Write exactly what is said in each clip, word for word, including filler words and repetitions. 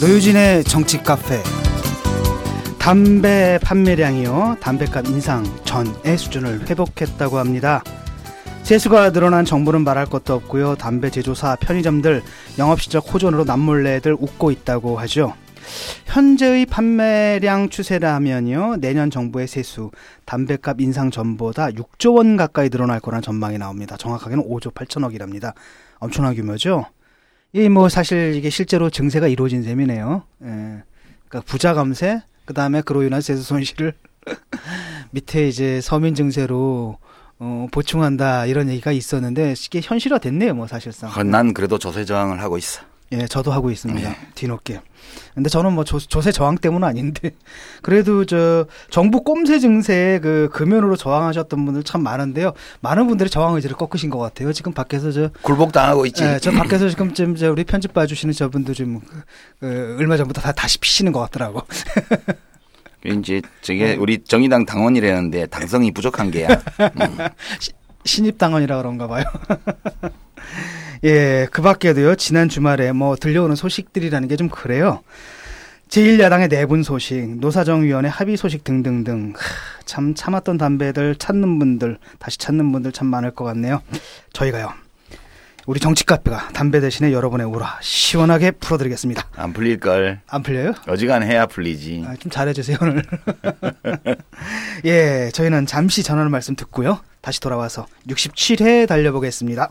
노유진의 정치카페. 담배 판매량이요, 담배값 인상 전의 수준을 회복했다고 합니다. 세수가 늘어난 정부는 말할 것도 없고요. 담배 제조사, 편의점들 영업시적 호전으로 남몰래들 웃고 있다고 하죠. 현재의 판매량 추세라면요, 내년 정부의 세수, 담배값 인상 전보다 육조 원 가까이 늘어날 거란 전망이 나옵니다. 정확하게는 오조 팔천억이랍니다. 엄청난 규모죠. 이 뭐 사실 이게 실제로 증세가 이루어진 셈이네요. 예. 그러니까 부자 감세, 그 다음에 그로 인한 세수 손실을 밑에 이제 서민 증세로 어, 보충한다 이런 얘기가 있었는데 이게 현실화 됐네요, 뭐 사실상. 아, 난 그래도 조세 저항을 하고 있어. 예, 저도 하고 있습니다. 네. 뒤늦게. 근데 저는 뭐 조, 조세 저항 때문은 아닌데 그래도 저 정부 꼼세 증세에 그 금연으로 저항하셨던 분들 참 많은데요. 많은 분들이 저항 의지를 꺾으신 것 같아요. 지금 밖에서 저 굴복 당하고 있지. 예, 저 밖에서 지금 좀 저 우리 편집 봐주시는 저분도 지금 그 얼마 전부터 다 다시 피시는 것 같더라고. 이제 저게 우리 정의당 당원이라는데 당성이 부족한 게야. 음. 신입 당원이라 그런가 봐요. 예, 그 밖에도요, 지난 주말에 뭐 들려오는 소식들이라는 게 좀 그래요. 제일 야당의 내분 소식, 노사정위원회 합의 소식 등등등. 하, 참 참았던 담배들 찾는 분들, 다시 찾는 분들 참 많을 것 같네요. 저희가요, 우리 정치카페가 담배 대신에 여러분의 우라 시원하게 풀어드리겠습니다. 안 풀릴걸. 안 풀려요? 어지간해야 풀리지. 아, 좀 잘해주세요, 오늘. 예, 저희는 잠시 전하는 말씀 듣고요, 다시 돌아와서 육십칠 회 달려보겠습니다.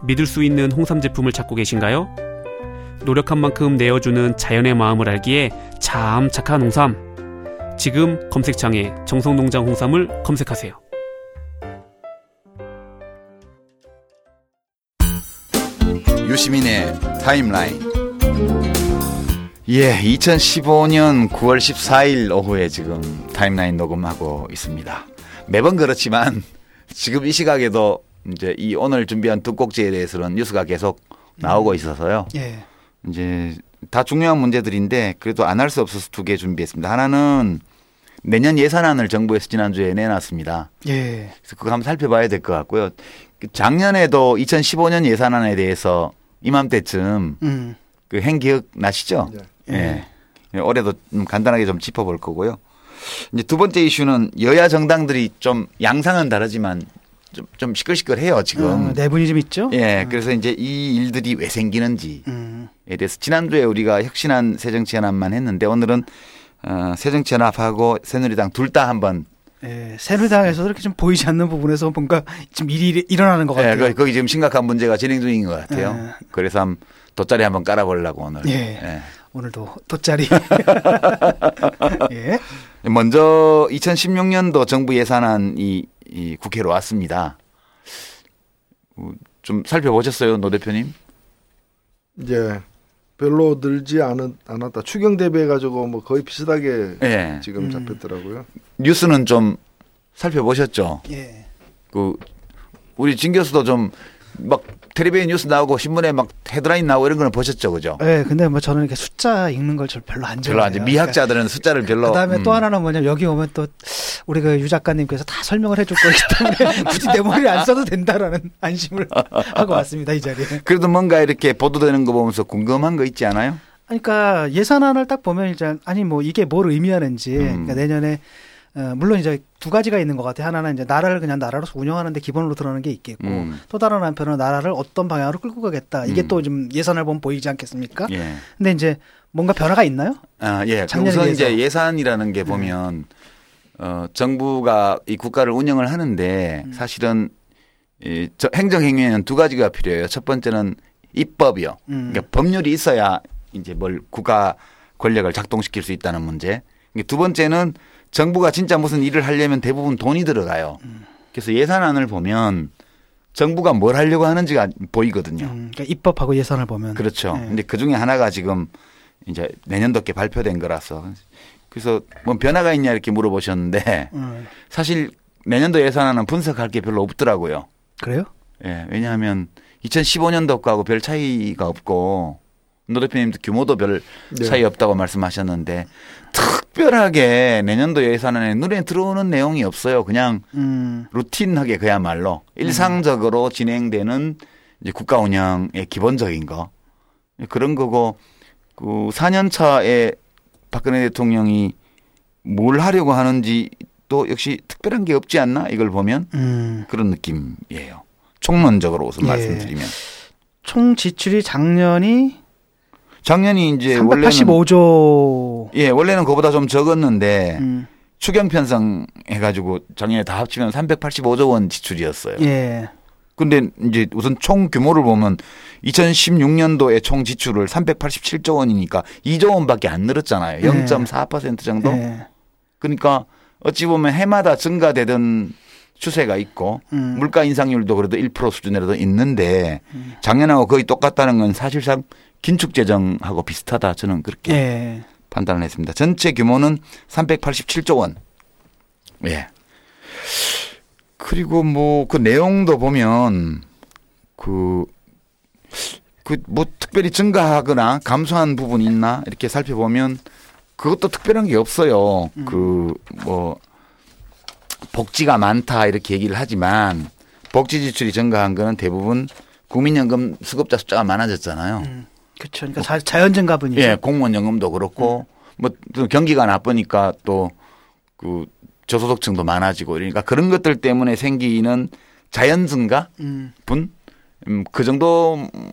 믿을 수 있는 홍삼 제품을 찾고 계신가요? 노력한 만큼 내어주는 자연의 마음을 알기에 참 착한 홍삼. 지금 검색창에 정성농장 홍삼을 검색하세요. 유시민의 타임라인. 예, 이천십오년 구월 십사일 오후에 지금 타임라인 녹음하고 있습니다. 매번 그렇지만 지금 이 시각에도 이제 이 오늘 준비한 두 꼭지에 대해서는 뉴스가 계속 나오고 있어서요. 예. 이제 다 중요한 문제들인데 그래도 안 할 수 없어서 두 개 준비했습니다. 하나는 내년 예산안을 정부에서 지난주에 내놨습니다. 예. 그래서 그거 한번 살펴봐야 될 것 같고요. 작년에도 이천십오년 예산안에 대해서 이맘때쯤 음. 그 행 기억 나시죠? 예. 예. 예. 올해도 간단하게 좀 짚어볼 거고요. 이제 두 번째 이슈는 여야 정당들이 좀 양상은 다르지만 좀, 좀 시끌시끌해요 지금. 음, 내분이 좀 있죠. 예, 음. 그래서 이제 이 일들이 왜 생기는지에 대해서 지난주에 우리가 혁신한 새정치연합만 했는데 오늘은 어, 새정치연합하고 새누리당 둘 다 한번. 예, 새누리당에서 이렇게 좀 보이지 않는 부분에서 뭔가 지금 일이 일어나는 것 같아요. 예, 거기 지금 심각한 문제가 진행 중인 것 같아요. 예. 그래서 한번 돗자리 한번 깔아보려고 오늘. 예. 예. 오늘도 돗자리. 예. 먼저 이천십육년도 정부 예산안이 이 국회로 왔습니다. 좀 살펴보셨어요, 노 대표님? 예, 별로 늘지 않은, 않았다. 추경 대비해가지고 뭐 거의 비슷하게 예. 지금 잡혔더라고요. 음. 뉴스는 좀 살펴보셨죠? 예. 그 우리 진 교수도 좀 막 텔레비전 뉴스 나오고 신문에 막 헤드라인 나오고 이런 거는 보셨죠, 그죠? 네, 근데 뭐 저는 이렇게 숫자 읽는 걸 별로 안 좋아해요. 별로 안 좋아해요. 미학자들은 그러니까 숫자를 별로. 그다음에 음. 또 하나는 뭐냐면 여기 오면 또 우리 그 유 작가님께서 다 설명을 해줄 거기 때문에 굳이 내 머리를 안 써도 된다라는 안심을 하고 왔습니다, 이 자리에. 그래도 뭔가 이렇게 보도되는 거 보면서 궁금한 거 있지 않아요? 그러니까 예산안을 딱 보면 이제 아니 뭐 이게 뭘 의미하는지 음. 그러니까 내년에. 물론 이제 두 가지가 있는 것 같아요. 하나는 이제 나라를 그냥 나라로서 운영하는데 기본으로 들어가는 게 있겠고 음. 또 다른 한편은 나라를 어떤 방향으로 끌고 가겠다. 이게 음. 또 좀 예산을 보면 보이지 않겠습니까? 예. 근데 이제 뭔가 변화가 있나요? 아, 예. 우선 이제 예산이라는 게 보면 네. 어, 정부가 이 국가를 운영을 하는데 음. 사실은 이 행정행위에는 두 가지가 필요해요. 첫 번째는 입법이요. 음. 그러니까 법률이 있어야 이제 뭘 국가 권력을 작동시킬 수 있다는 문제. 두 번째는 정부가 진짜 무슨 일을 하려면 대부분 돈이 들어가요. 그래서 예산안을 보면 정부가 뭘 하려고 하는지가 보이거든요. 음, 그러니까 입법하고 예산을 보면. 그렇죠. 그런데 네. 그중에 하나가 지금 이제 내년도께 발표된 거라서. 그래서 뭐 변화가 있냐 이렇게 물어보셨는데 음. 사실 내년도 예산안은 분석할 게 별로 없더라고요. 그래요? 예, 왜냐하면 이천십오 년도 거하고 별 차이가 없고 노 대표님도 규모도 별 네. 차이 없다고 말씀하셨는데 특별하게 내년도 예산안에 눈에 들어오는 내용이 없어요. 그냥 음. 루틴하게 그야말로 일상적으로 음. 진행되는 이제 국가 운영의 기본적인 거 그런 거고 그 사 년 차에 박근혜 대통령이 뭘 하려고 하는지 또 역시 특별한 게 없지 않나 이걸 보면 음. 그런 느낌이에요. 총론적으로 우선 예. 말씀드리면 총 지출이 작년이 작년이 이제 삼백팔십오 조 원래는, 예, 원래는 그보다 좀 적었는데 음. 추경 편성 해가지고 작년에 다 합치면 삼백팔십오 조 원 지출이었어요. 예. 근데 이제 우선 총 규모를 보면 이천십육 년도에 총 지출을 삼백팔십칠 조 원이니까 이 조 원밖에 안 늘었잖아요. 영 점 사 퍼센트 정도. 예. 그러니까 어찌 보면 해마다 증가되던 추세가 있고 음. 물가 인상률도 그래도 일 퍼센트 수준이라도 있는데 작년하고 거의 똑같다는 건 사실상 긴축 재정하고 비슷하다 저는 그렇게 예. 판단을 했습니다. 전체 규모는 삼백팔십칠 조 원. 예. 그리고 뭐 그 내용도 보면 그 그 뭐 특별히 증가하거나 감소한 부분 있나 이렇게 살펴보면 그것도 특별한 게 없어요. 음. 그 뭐 복지가 많다 이렇게 얘기를 하지만 복지 지출이 증가한 거는 대부분 국민연금 수급자 숫자가 많아졌잖아요. 음. 그렇죠. 그러니까 뭐, 자연 증가분이죠. 예, 공무원 연금도 그렇고 음. 뭐 경기가 나쁘니까 또 그 저소득층도 많아지고 그러니까 그런 것들 때문에 생기는 자연 증가분 음. 음, 그 정도밖에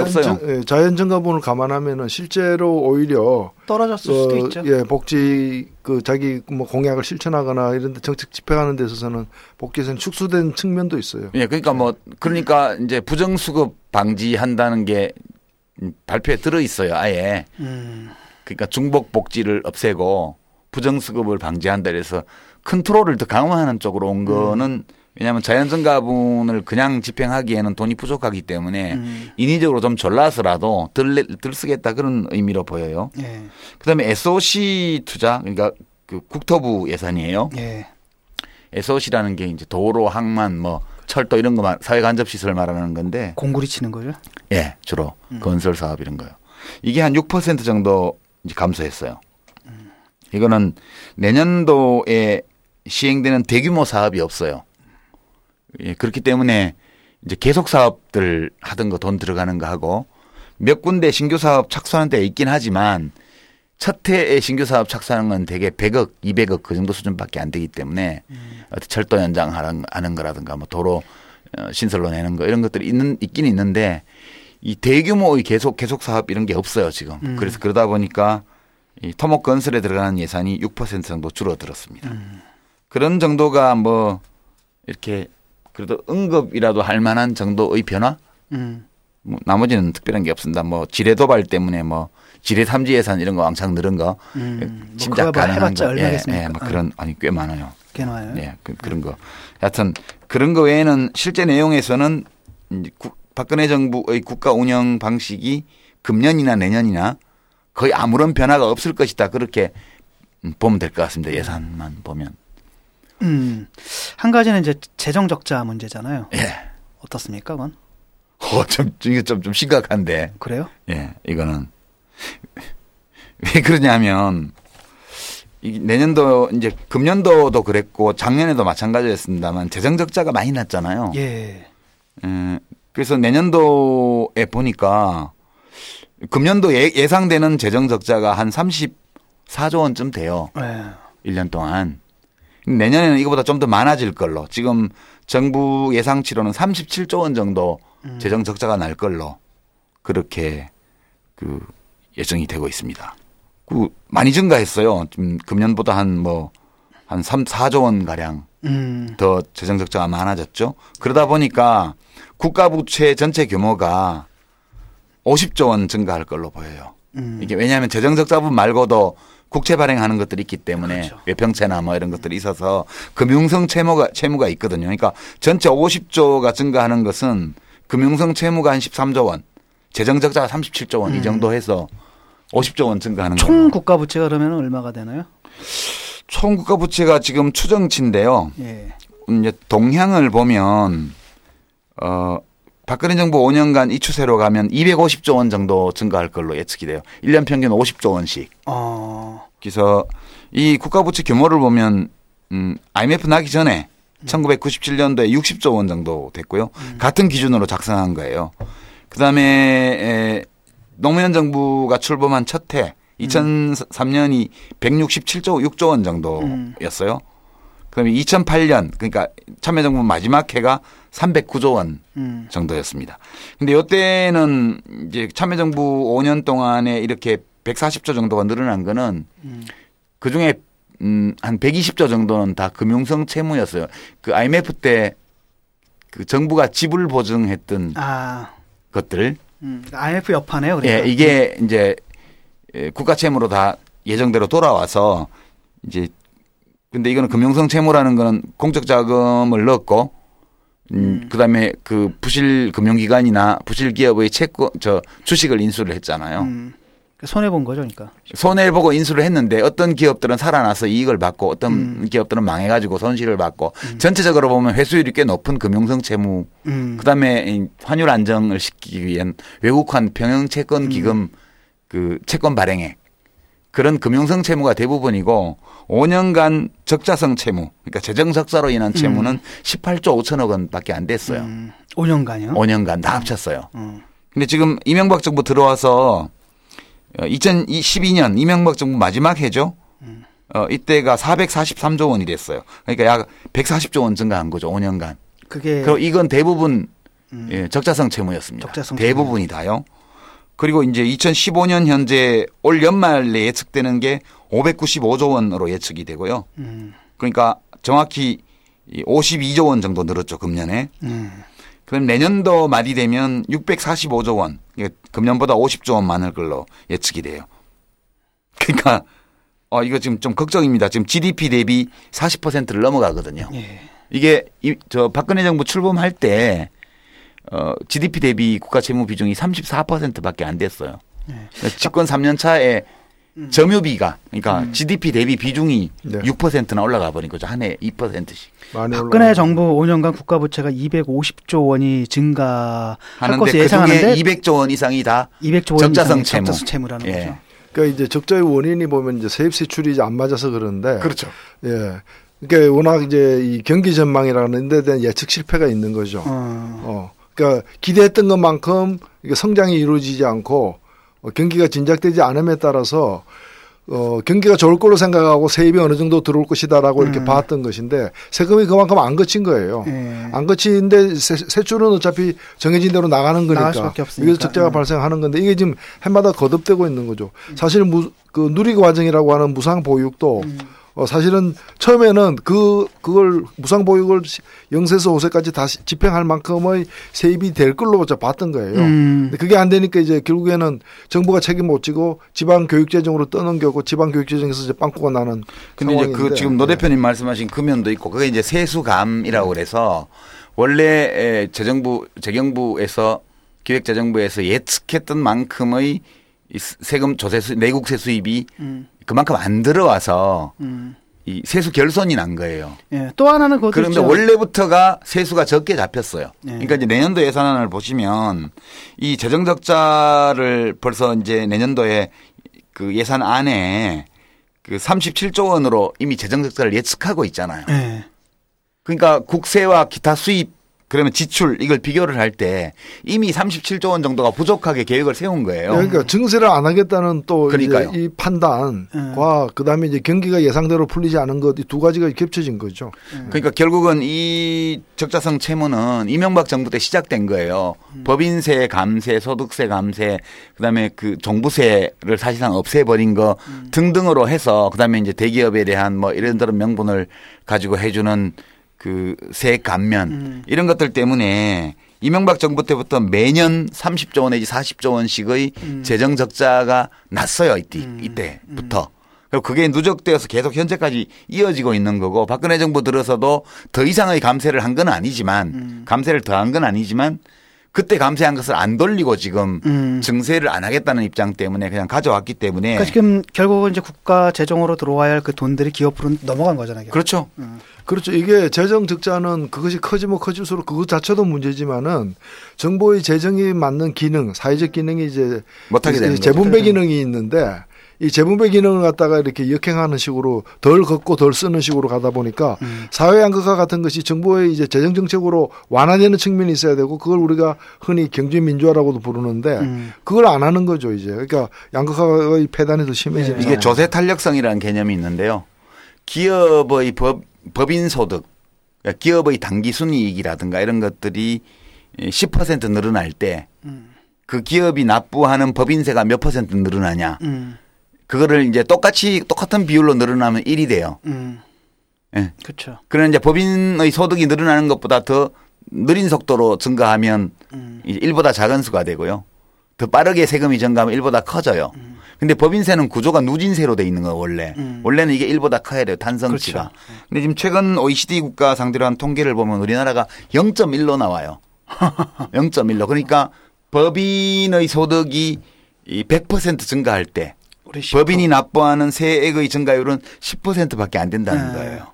없어요. 예, 자연 증가분을 감안하면은 실제로 오히려 떨어졌을 어, 수도 있죠. 예, 복지 그 자기 뭐 공약을 실천하거나 이런데 정책 집행하는 데 있어서는 복지에서는 축소된 측면도 있어요. 예, 그러니까 뭐 그러니까 이제 부정 수급 방지한다는 게 발표에 들어 있어요, 아예. 음. 그러니까 중복 복지를 없애고. 부정수급을 방지한다 그래서 컨트롤을 더 강화하는 쪽으로 온 거는 왜냐하면 자연증가분을 그냥 집행하기에는 돈이 부족하기 때문에 음. 인위적으로 좀 졸라서라도 덜, 덜 쓰겠다 그런 의미로 보여요. 예. 그다음에 에스오씨 투자 그러니까 그 국토부 예산이에요. 예. 에스오씨라는 게 이제 도로, 항만, 뭐 철도 이런 거 사회간접시설 말하는 건데 공구리 치는 거죠? 예, 주로 음. 건설사업 이런 거요. 이게 한 육 퍼센트 정도 이제 감소했어요. 이거는 내년도에 시행되는 대규모 사업이 없어요. 예, 그렇기 때문에 이제 계속 사업들 하던 거 돈 들어가는 거 하고 몇 군데 신규 사업 착수하는 데 있긴 하지만 첫 해에 신규 사업 착수하는 건 대개 백억, 이백억 그 정도 수준밖에 안 되기 때문에 음. 철도 연장하는 하는 거라든가 뭐 도로 신설로 내는 거 이런 것들이 있는, 있긴 있는데 이 대규모의 계속 계속 사업 이런 게 없어요 지금. 음. 그래서 그러다 보니까 이 토목 건설에 들어가는 예산이 육 퍼센트 정도 줄어들었습니다. 음. 그런 정도가 뭐 이렇게 그래도 응급이라도 할 만한 정도의 변화? 음. 뭐 나머지는 특별한 게 없습니다. 뭐 지뢰도발 때문에 뭐 지뢰 탐지 예산 이런 거 왕창 늘은 거 음. 짐작 뭐 가능한 거. 예, 예, 뭐 그런 아니 꽤 많아요. 꽤 많아요. 예, 그, 그런 음. 거. 하여튼 그런 거 외에는 실제 내용에서는 이제 국, 박근혜 정부의 국가 운영 방식이 금년이나 내년이나 거의 아무런 변화가 없을 것이다. 그렇게 보면 될 것 같습니다. 예산만 보면. 음. 한 가지는 이제 재정 적자 문제잖아요. 예. 어떻습니까, 그건? 어, 좀, 이거 좀, 좀 심각한데. 그래요? 예, 이거는. 왜 그러냐면, 내년도, 이제 금년도도 그랬고, 작년에도 마찬가지였습니다만, 재정 적자가 많이 났잖아요. 예. 예. 그래서 내년도에 보니까, 금년도 예, 예상되는 재정 적자가 한 삼십사 조 원쯤 돼요. 네. 일 년 동안. 내년에는 이거보다 좀 더 많아질 걸로. 지금 정부 예상치로는 삼십칠 조 원 정도 음. 재정 적자가 날 걸로 그렇게 그 예정이 되고 있습니다. 그 많이 증가했어요. 지금 금년보다 한 뭐 한 삼, 사 조 원 가량 음. 더 재정 적자가 많아졌죠. 그러다 보니까 국가 부채 전체 규모가 오십 조 원 증가할 걸로 보여요. 음. 이게 왜냐하면 재정적자분 말고도 국채 발행하는 것들이 있기 때문에 그렇죠. 외평채나 뭐 이런 것들이 있어서 금융성 채무가, 채무가 있거든요. 그러니까 전체 오십 조가 증가하는 것은 금융성 채무가 한 십삼 조 원, 재정적자가 삼십칠 조 원 이 음. 정도 해서 오십조 원 증가하는 거예요. 총 국가 부채가 그러면 얼마가 되나요? 총 국가 부채가 지금 추정치인데요. 예. 이제 동향을 보면 어, 박근혜 정부 오 년간 이 추세로 가면 이백오십조 원 정도 증가할 걸로 예측이 돼요. 일 년 평균 오십조 원씩. 어. 그래서 이 국가 부채 규모를 보면 음, 아이엠에프 나기 전에 음. 천구백구십칠년도에 육십조 원 정도 됐고요. 음. 같은 기준으로 작성한 거예요. 그다음에 에, 노무현 정부가 출범한 첫 해 이천삼년이 백육십칠조 육조 원 정도였어요. 음. 그다음에 이천팔년 그러니까 참여정부 마지막 해가 삼백구조 원 음. 정도였습니다. 근데 이때는 이제 참여정부 오 년 동안에 이렇게 백사십조 정도가 늘어난 거는 음. 그 중에 음, 한 백이십조 정도는 다 금융성 채무였어요. 그 아이엠에프 때 그 정부가 지불 보증했던 아. 것들. 음, 아이엠에프 여파네요. 그러니까. 예, 이게 이제 국가 채무로 다 예정대로 돌아와서 이제 근데 이거는 금융성 채무라는 거는 공적 자금을 넣었고 음, 음. 그다음에 그 부실 금융기관이나 부실 기업의 채권 저 주식을 인수를 했잖아요. 음. 손해 본 거죠, 그러니까. 손해 보고 인수를 했는데 어떤 기업들은 살아나서 이익을 받고 어떤 음. 기업들은 망해가지고 손실을 받고 음. 전체적으로 보면 회수율이 꽤 높은 금융성 채무, 음. 그다음에 환율 안정을 시키기 위한 외국환 평형채권 기금 음. 그 채권 발행액 그런 금융성 채무가 대부분이고 오 년간 적자성 채무, 그러니까 재정 적자로 인한 채무는 음. 십팔조 오천억 원밖에 안 됐어요. 음. 오 년간요? 오 년간 다 합쳤어요. 그런데 음. 음. 지금 이명박 정부 들어와서 이천십이년 이명박 정부 마지막 해죠. 어, 이때가 사백사십삼조 원이 됐어요. 그러니까 약 백사십조 원 증가한 거죠. 오 년간. 그게. 그리고 이건 대부분 음. 예, 적자성 채무였습니다. 적자성 대부분이다요. 그리고 이제 이천십오년 현재 올 연말에 예측되는 게 오백구십오조 원으로 예측이 되고요. 음. 그러니까 정확히 오십이조 원 정도 늘었죠. 금년에. 음. 그럼 내년도 말이 되면 육백사십오조 원. 금년보다 오십조 원 많을 걸로 예측이 돼요. 그러니까 어, 이거 지금 좀 걱정입니다. 지금 지디피 대비 사십 퍼센트를 넘어가거든요. 예. 이게 이, 저 박근혜 정부 출범할 때 어, 지디피 대비 국가 채무 비중이 삼십사 퍼센트밖에 안 됐어요. 예. 그러니까 집권 삼 년 차에 음. 점유비가 그러니까 음. 지디피 대비 비중이 네. 육 퍼센트나 올라가 버린 거죠. 한 해 이 퍼센트씩. 박근혜 정부 오 년간 국가 부채가 이백오십조 원이 증가할 것을 예상하는데 이백조 원 이상이 다 이백조 원 적자성 채무. 적자성 채무라는 예. 거죠. 그러니까 이제 적자의 원인이 보면 이제 세입 세출이 이제 안 맞아서 그런데 그렇죠. 예. 그러니까 워낙 이제 이 경기 전망이라는 데 대한 예측 실패가 있는 거죠. 음. 어. 그러니까 기대했던 것만큼 성장이 이루어지지 않고 경기가 진작되지 않음에 따라서 어, 경기가 좋을 걸로 생각하고 세입이 어느 정도 들어올 것이다라고 음. 이렇게 봤던 것인데 세금이 그만큼 안 거친 거예요. 예. 안 거친데 세출은 어차피 정해진 대로 나가는 거니까 여기서 적자가 음. 발생하는 건데 이게 지금 해마다 거듭되고 있는 거죠. 음. 사실 무, 그 누리과정이라고 하는 무상보육도 음. 어, 사실은 처음에는 그, 그걸 무상보육을 영세에서 오 세까지 다 집행할 만큼의 세입이 될 걸로 봤던 거예요. 음. 근데 그게 안 되니까 이제 결국에는 정부가 책임 못 지고 지방교육재정으로 떠넘겼고 지방교육재정에서 이제 빵꾸가 나는. 근데 이제 그 지금 노 대표님 말씀하신 금연도 있고 그게 이제 세수감이라고 그래서 원래 재정부, 재경부에서 기획재정부에서 예측했던 만큼의 세금 조세, 내국 세수입이 음. 그만큼 안 들어와서 음. 이 세수 결손이 난 거예요. 예, 또 하나는 그것도 그런데 있죠. 원래부터가 세수가 적게 잡혔어요. 예. 그러니까 이제 내년도 예산안을 보시면 이 재정 적자를 벌써 이제 내년도에 그 예산 안에 그 삼십칠조 원으로 이미 재정 적자를 예측하고 있잖아요. 예. 그러니까 국세와 기타 수입 그러면 지출 이걸 비교를 할 때 이미 삼십칠조 원 정도가 부족하게 계획을 세운 거예요. 그러니까 증세를 안 하겠다는 또 이 판단과 음. 그다음에 이제 경기가 예상대로 풀리지 않은 것 이 두 가지가 겹쳐진 거죠. 음. 그러니까 결국은 이 적자성 채무는 이명박 정부 때 시작된 거예요. 음. 법인세 감세, 소득세 감세, 그다음에 그 종부세를 사실상 없애버린 거 음. 등등으로 해서 그다음에 이제 대기업에 대한 뭐 이런저런 명분을 가지고 해주는 그 세액 감면 음. 이런 것들 때문에 이명박 정부 때부터 매년 삼십조 원 내지 사십조 원씩의 음. 재정 적자가 났어요. 이때, 음. 이때부터. 그리고 그게 누적되어서 계속 현재까지 이어지고 있는 거고 박근혜 정부 들어서도 더 이상의 감세를 한 건 아니지만 음. 감세를 더 한 건 아니지만 그때 감세한 것을 안 돌리고 지금 음. 증세를 안 하겠다는 입장 때문에 그냥 가져왔기 때문에. 그러니까 지금 결국은 이제 국가 재정으로 들어와야 할 그 돈들이 기업으로 넘어간 거잖아요. 그렇죠. 음. 그렇죠. 이게 재정 적자는 그것이 커지면 커질수록 그것 자체도 문제지만은 정부의 재정이 맞는 기능, 사회적 기능이 이제 못하게 되는 재분배 거죠. 기능이 있는데. 이 재분배 기능을 갖다가 이렇게 역행하는 식으로 덜 걷고 덜 쓰는 식으로 가다 보니까 음. 사회 양극화 같은 것이 정부의 이제 재정 정책으로 완화되는 측면이 있어야 되고 그걸 우리가 흔히 경제 민주화라고도 부르는데 음. 그걸 안 하는 거죠 이제. 그러니까 양극화의 폐단이 더 심해지는. 네. 이게 조세 탄력성이라는 개념이 있는데요. 기업의 법, 법인 소득, 기업의 단기 순이익이라든가 이런 것들이 십 퍼센트 늘어날 때 그 기업이 납부하는 법인세가 몇 퍼센트 늘어나냐. 음. 그거를 이제 똑같이 똑같은 비율로 늘어나면 일이 돼요. 음. 예. 그렇죠. 그러나 이제 법인의 소득이 늘어나는 것보다 더 느린 속도로 증가하면 음. 이제 일보다 작은 수가 되고요. 더 빠르게 세금이 증가하면 일보다 커져요. 음. 근데 법인세는 구조가 누진세로 돼 있는 거 원래. 음. 원래는 이게 일보다 커야 돼요. 탄성치가. 그렇죠. 음. 근데 지금 최근 오이시디 국가 상대로 한 통계를 보면 우리나라가 영 점 일로 나와요. 영 점 일로. 그러니까 법인의 소득이 백 퍼센트 증가할 때 법인이 납부하는 세액의 증가율은 십 퍼센트밖에 안 된다는 네. 거예요.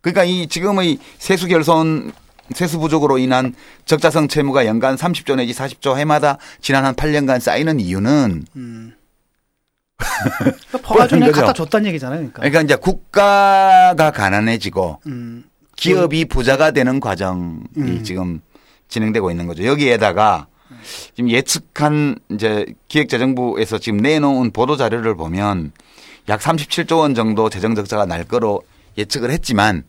그러니까 이 지금의 세수 결손, 세수 부족으로 인한 적자성 채무가 연간 삼십 조 내지 사십 조 해마다 지난 한 팔 년간 쌓이는 이유는 음. 버가준에 갖다 줬다는 얘기잖아요. 그러니까. 그러니까 이제 국가가 가난해지고 음. 기업이 부자가 되는 과정이 음. 지금 진행되고 있는 거죠. 여기에다가 지금 예측한 이제 기획재정부에서 지금 내놓은 보도 자료를 보면 약 삼십칠 조 원 정도 재정 적자가 날 거로 예측을 했지만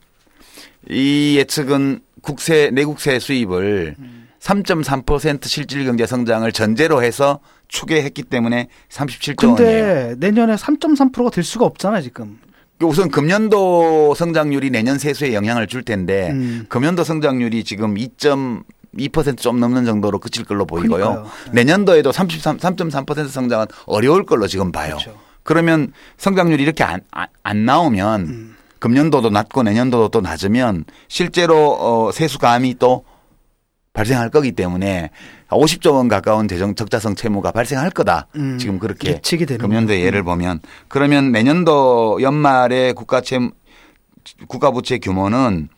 이 예측은 국세 내국세 수입을 삼 점 삼 퍼센트 실질 경제 성장을 전제로 해서 추계했기 때문에 삼십칠 조 원이에요. 근데 내년에 삼 점 삼 퍼센트가 될 수가 없잖아요, 지금. 우선 금년도 성장률이 내년 세수에 영향을 줄 텐데 음. 금년도 성장률이 지금 이 점 이 퍼센트 좀 넘는 정도로 그칠 걸로 보이고요. 네. 내년도에도 삼 점 삼 퍼센트 성장은 어려울 걸로 지금 봐요. 그렇죠. 그러면 성장률이 이렇게 안, 안 나오면 음. 금년도도 낮고 내년도도 또 낮으면 실제로 어, 세수 감이 또 발생할 거기 때문에 오십 조 원 가까운 재정 적자성 채무가 발생할 거다. 음. 지금 그렇게 예측이 되는 금년도 음. 예를 보면 그러면 내년도 연말에 국가 채무 국가 부채 규모는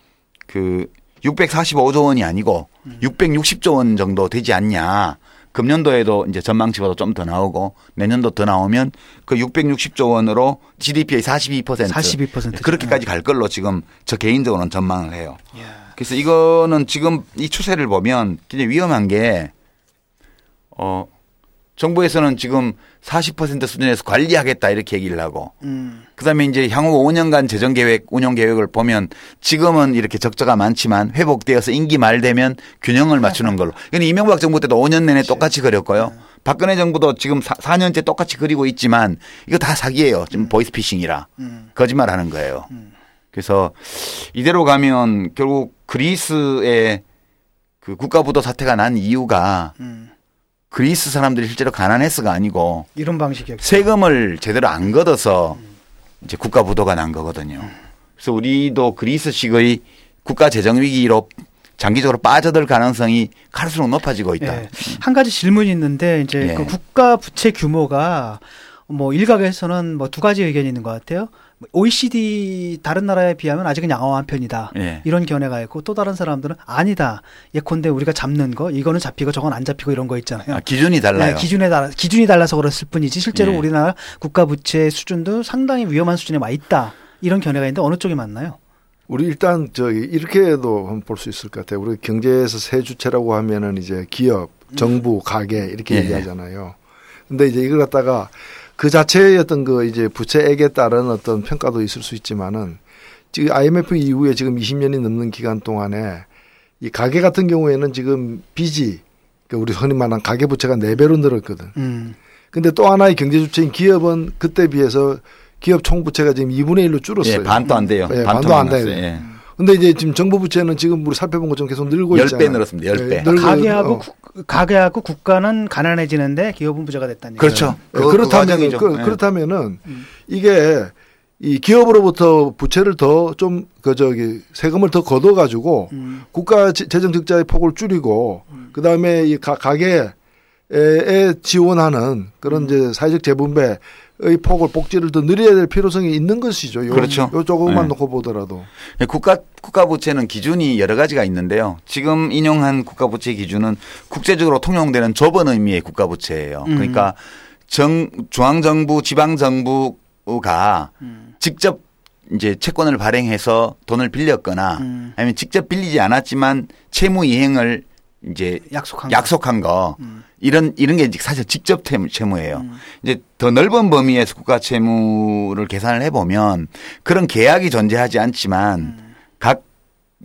그 육백사십오 조 원이 아니고 음. 육백육십 조 원 정도 되지 않냐. 금년도에도 이제 전망치보다 좀 더 나오고 내년도 더 나오면 그 육백육십 조 원으로 지디피의 사십이 퍼센트, 사십이 퍼센트 그렇게까지 갈 걸로 지금 저 개인적으로는 전망을 해요. 예. 그래서 이거는 지금 이 추세를 보면 굉장히 위험한 게 어, 정부에서는 지금 사십 퍼센트 수준에서 관리하겠다 이렇게 얘기를 하고 음. 그다음에 이제 향후 오 년간 재정 계획, 운영 계획을 보면 지금은 이렇게 적자가 많지만 회복되어서 임기 말 되면 균형을 맞추는 걸로. 이건 이명박 정부 때도 오 년 내내 똑같이 그렸고요. 박근혜 정부도 지금 사 년째 똑같이 그리고 있지만 이거 다 사기예요. 지금 음. 보이스피싱이라 음. 거짓말하는 거예요. 음. 그래서 이대로 가면 결국 그리스의 그 국가부도 사태가 난 이유가 음. 그리스 사람들이 실제로 가난해서가 아니고 이런 방식이었죠. 세금을 제대로 안 걷어서 음. 이제 국가 부도가 난 거거든요. 음. 그래서 우리도 그리스식의 국가 재정 위기로 장기적으로 빠져들 가능성이 갈수록 높아지고 있다. 네. 한 가지 질문이 있는데 이제 네. 그 국가 부채 규모가 뭐 일각에서는 뭐 두 가지 의견이 있는 것 같아요. 오이시디 다른 나라에 비하면 아직은 양호한 편이다. 예. 이런 견해가 있고 또 다른 사람들은 아니다. 예컨대 우리가 잡는 거 이거는 잡히고 저건 안 잡히고 이런 거 있잖아요. 아, 기준이 달라요. 네, 기준에 따라 기준이 달라서 그랬을 뿐이지 실제로 예. 우리나라 국가 부채 수준도 상당히 위험한 수준에 와 있다. 이런 견해가 있는데 어느 쪽이 맞나요? 우리 일단 저기 이렇게도 한번 볼 수 있을 것 같아요. 우리 경제에서 세 주체라고 하면은 이제 기업, 정부, 가게 이렇게 예. 얘기하잖아요. 근데 이제 이걸 갖다가 그 자체의 어떤 그 이제 부채액에 따른 어떤 평가도 있을 수 있지만은 지금 아이엠에프 이후에 지금 이십 년이 넘는 기간 동안에 이 가계 같은 경우에는 지금 빚이 그러니까 우리 흔히 말하는 가계 부채가 네 배로 늘었거든. 음. 근데 또 하나의 경제 주체인 기업은 그때 비해서 기업 총 부채가 지금 이분의 일로 줄었어요. 예, 반도 안 돼요. 예, 반도 안 돼요. 예. 근데 이제 지금 정부 부채는 지금 우리 살펴본 것처럼 계속 늘고 있잖아요. 십 배 늘었습니다. 십 배. 네, 늘고 가계하고, 어. 국, 가계하고 국가는 가난해지는데 기업은 부자가 됐다는 얘기죠. 그렇죠. 그, 그렇다면, 그, 그, 그렇다면은 음. 이게 이 기업으로부터 부채를 더 좀 그 저기 세금을 더 걷어가지고 음. 국가 재정 적자의 폭을 줄이고 음. 그 다음에 이 가게에 지원하는 그런 음. 이제 사회적 재분배의 폭을 복지를 더 늘려야 될 필요성이 있는 것이죠. 요, 그렇죠. 요 조금만 네. 놓고 보더라도 국가 국가 부채는 기준이 여러 가지가 있는데요. 지금 인용한 국가 부채 기준은 국제적으로 통용되는 좁은 의미의 국가 부채예요. 음. 그러니까 정 중앙 정부, 지방 정부가 음. 직접 이제 채권을 발행해서 돈을 빌렸거나 음. 아니면 직접 빌리지 않았지만 채무 이행을 이제 약속한, 약속한 거, 거. 음. 이런 이런 게 사실 직접 채무예요. 음. 이제 더 넓은 범위에서 국가 채무를 계산을 해보면 그런 계약이 존재하지 않지만 음. 각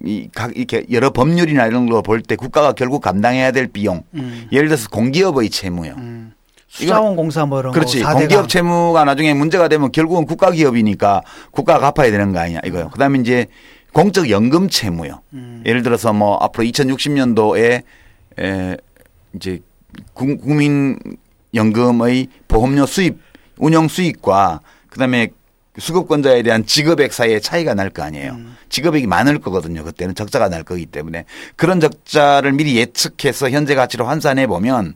이 각 이렇게 여러 법률이나 이런 걸 볼 때 국가가 결국 감당해야 될 비용, 음. 예를 들어서 공기업의 채무요. 음. 수자원공사 뭐 이런 그렇지. 거. 그렇지. 공기업 채무가 나중에 문제가 되면 결국은 국가기업이니까 국가가 갚아야 되는 거 아니냐 이거요. 그다음에 이제 공적연금 채무요. 음. 예를 들어서 뭐 앞으로 이천육십 년도에 에 이제 국민연금의 보험료 수입 운영 수익과 그다음에 수급권자에 대한 지급액 사이의 차이가 날 거 아니에요. 음. 지급액이 많을 거거든요. 그때는 적자가 날 거기 때문에 그런 적자를 미리 예측해서 현재 가치로 환산해 보면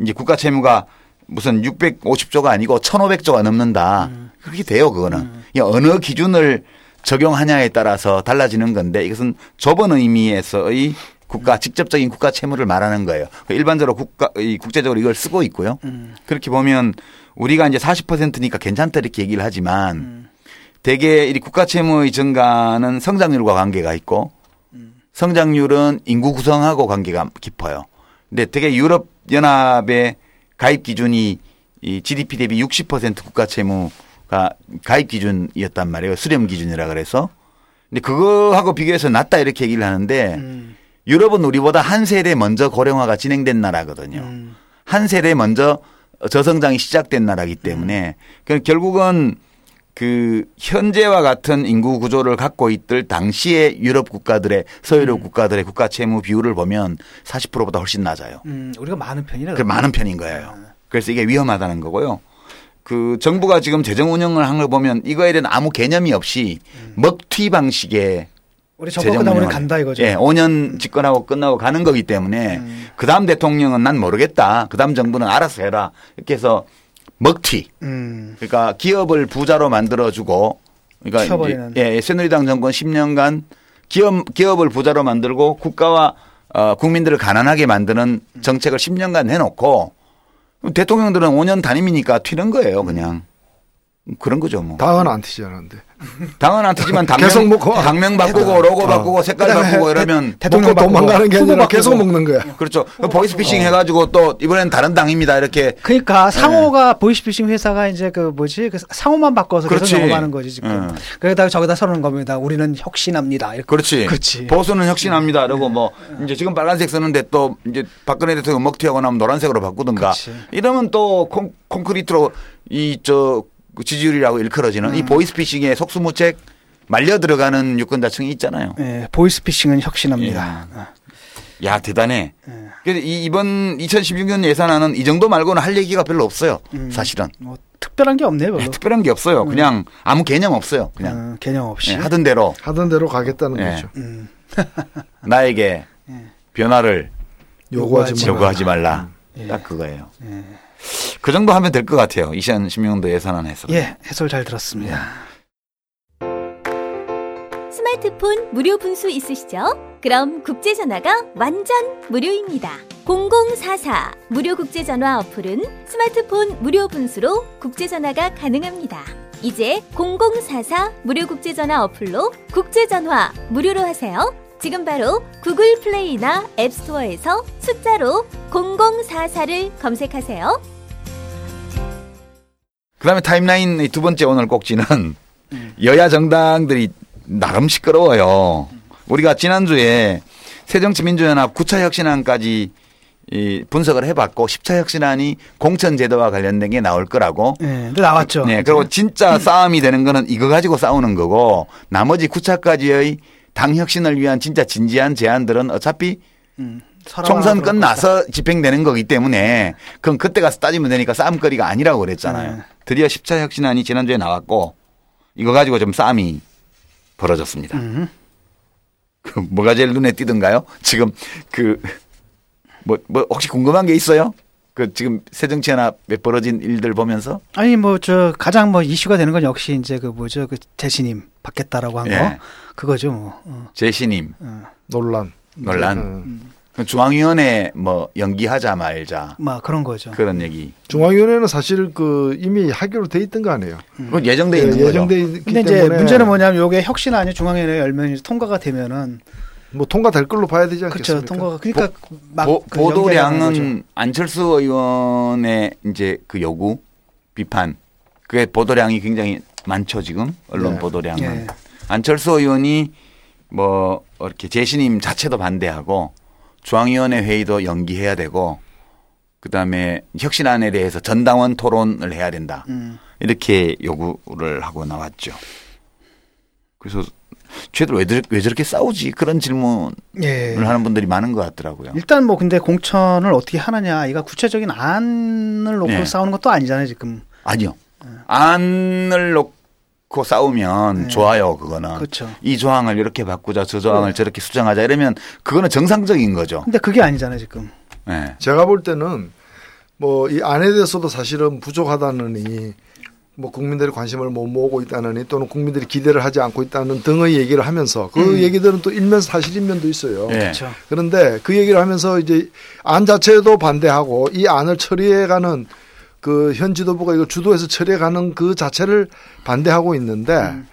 이제 국가 채무가 무슨 육백오십 조가 아니고 천오백 조가 넘는다. 음. 그렇게 돼요, 그거는. 음. 어느 기준을 적용하냐에 따라서 달라지는 건데 이것은 좁은 의미에서의 국가, 직접적인 국가 채무를 말하는 거예요. 일반적으로 국가, 국제적으로 이걸 쓰고 있고요. 음. 그렇게 보면 우리가 이제 사십 퍼센트니까 괜찮다 이렇게 얘기를 하지만 음. 대개 이 국가 채무의 증가는 성장률과 관계가 있고 음. 성장률은 인구 구성하고 관계가 깊어요. 근데 되게 유럽 연합의 가입 기준이 이 지디피 대비 육십 퍼센트 국가 채무가 가입 기준이었단 말이에요. 수렴 기준이라 그래서. 근데 그거하고 비교해서 낮다 이렇게 얘기를 하는데 음. 유럽은 우리보다 한 세대 먼저 고령화가 진행된 나라거든요. 음. 한 세대 먼저 저성장이 시작된 나라이기 때문에 음. 결국은 그 현재와 같은 인구 구조를 갖고 있을 당시의 유럽 국가들의 서유럽 음. 국가들의 국가 채무 비율을 보면 사십 퍼센트보다 훨씬 낮아요. 음, 우리가 많은 편이라. 그 많은 편인 거예요. 아. 그래서 이게 위험하다는 거고요. 그 정부가 지금 재정 운영을 한 걸 보면 이거에 대한 아무 개념이 없이 음. 먹튀 방식의 우리 정권 끝나면 간다 이거죠. 예, 오 년 집권하고 끝나고 가는 거기 때문에 음. 그다음 대통령은 난 모르겠다. 그다음 정부는 알아서 해라. 이렇게 해서 먹튀. 음. 그러니까 기업을 부자로 만들어주고, 그러니까 이제 예, 새누리당 정권 십 년간 기업 기업을 부자로 만들고 국가와 어, 국민들을 가난하게 만드는 정책을 십 년간 해놓고 대통령들은 오 년 단임이니까 튀는 거예요, 그냥 그런 거죠, 뭐. 당은 안 튀지 않았는데. 당은 안 튀지만 당명 계속 먹고 당명 바꾸고 로고 바꾸고 어. 색깔 바꾸고 이러면 대통령 도망가는 게 아니라 계속 먹는 거야. 그렇죠. 보이스피싱 어. 해가지고 또 이번엔 다른 당입니다 이렇게. 그러니까 상호가 네. 보이스피싱 회사가 이제 그 뭐지 그 상호만 바꿔서 계속 넘어가는 거지 지금. 음. 그러다 저기다 서는 겁니다. 우리는 혁신합니다. 이렇게. 그렇지. 그렇지. 보수는 혁신합니다. 그러고 네. 뭐 이제 지금 빨간색 쓰는데 또 이제 박근혜 대통령 먹튀하고 나면 노란색으로 바꾸든가. 그렇지. 이러면 또 콘, 콘크리트로 이 저 지지율이라고 일컬어지는 음. 이 보이스피싱에 속수무책 말려 들어가는 유권자층이 있잖아요. 네, 보이스피싱은 혁신합니다. 예. 야 대단해. 예. 이번 이천십육 년 예산안은 이 정도 말고는 할 얘기가 별로 없어요. 음. 사실은. 뭐 특별한 게 없네요. 별로. 예, 특별한 게 없어요. 음. 그냥 아무 개념 없어요. 그냥 음, 개념 없이 예, 하던 대로 하던 대로 가겠다는 예. 거죠. 음. 나에게 예. 변화를 요구하지, 요구하지 말라. 음. 예. 딱 그거예요. 예. 그 정도 하면 될 것 같아요. 이천십육 년도 예산안 해설. 예, 해설 잘 들었습니다. 예. 스마트폰 무료 분수 있으시죠? 그럼 국제전화가 완전 무료입니다. 공공사사 무료 국제전화 어플은 스마트폰 무료 분수로 국제전화가 가능합니다. 이제 공공사사 무료 국제전화 어플로 국제전화 무료로 하세요. 지금 바로 구글 플레이나 앱스토어에서 숫자로 공공사사를 검색하세요. 그다음에 타임라인의 두 번째 오늘 꼭지는 음. 여야 정당들이 나름 시끄러워요. 우리가 지난주에 새정치민주연합 구 차 혁신안까지 이 분석을 해봤고 십 차 혁신안이 공천제도와 관련된 게 나올 거라고. 네, 나왔죠. 네, 그리고 진짜 싸움이 되는 거는 이거 가지고 싸우는 거고 나머지 구 차까지의 당 혁신을 위한 진짜 진지한 제안들은 어차피 음, 총선 끝나서 것이다. 집행되는 거기 때문에 그건 그때 가서 따지면 되니까 싸움거리가 아니라고 그랬잖아요. 네. 드디어 십 차 혁신안이 지난주에 나왔고 이거 가지고 좀 싸움이 벌어졌습니다. 음. 뭐가 제일 눈에 띄던가요? 지금 그 뭐, 뭐 혹시 궁금한 게 있어요? 그 지금 새정치연합에 벌어진 일들 보면서? 아니 뭐 저 가장 뭐 이슈가 되는 건 역시 이제 그 뭐죠 그 재신임 받겠다라고 한 거 예. 그거죠 뭐. 어. 재신임 어. 논란. 논란. 음. 중앙위원회 뭐 연기하자 말자. 막 그런 거죠. 그런 얘기. 중앙위원회는 사실 그 이미 하기로 돼 있던 거 아니에요. 그건 예정돼 예, 있는 거죠. 예정돼 있기 근데 때문에. 이제 문제는 뭐냐면 이게 혁신 아니 중앙위원회 열면 이제 통과가 되면은. 뭐 통과될 걸로 봐야 되지 않겠습니까? 그렇죠. 통과가 그러니까 보, 막 보, 그 보도량은 안철수 의원의 이제 그 요구 비판 그게 보도량이 굉장히 많죠 지금 언론 네. 보도량은 네. 안철수 의원이 뭐 이렇게 재신임 자체도 반대하고 중앙위원회 회의도 연기해야 되고 그다음에 혁신안에 대해서 전당원 토론을 해야 된다 음. 이렇게 요구를 하고 나왔죠. 그래서. 쟤들 왜, 왜 저렇게 싸우지? 그런 질문을 예. 하는 분들이 많은 것 같더라고요. 일단 뭐 근데 공천을 어떻게 하느냐 이거 구체적인 안을 놓고 예. 싸우는 것도 아니잖아요 지금. 아니요. 예. 안을 놓고 싸우면 예. 좋아요 그거는. 그렇죠. 이 조항을 이렇게 바꾸자 저 조항을 예. 저렇게 수정하자 이러면 그거는 정상적인 거죠. 근데 그게 아니잖아요 지금. 예. 제가 볼 때는 뭐 이 안에 대해서도 사실은 부족하다느니 뭐 국민들의 관심을 못 모으고 있다느니 또는 국민들이 기대를 하지 않고 있다는 등의 얘기를 하면서 그 음. 얘기들은 또 일면 사실인 면도 있어요. 네. 그렇죠. 그런데 그 얘기를 하면서 이제 안 자체도 반대하고 이 안을 처리해가는 그 현 지도부가 이걸 주도해서 처리해가는 그 자체를 반대하고 있는데 음.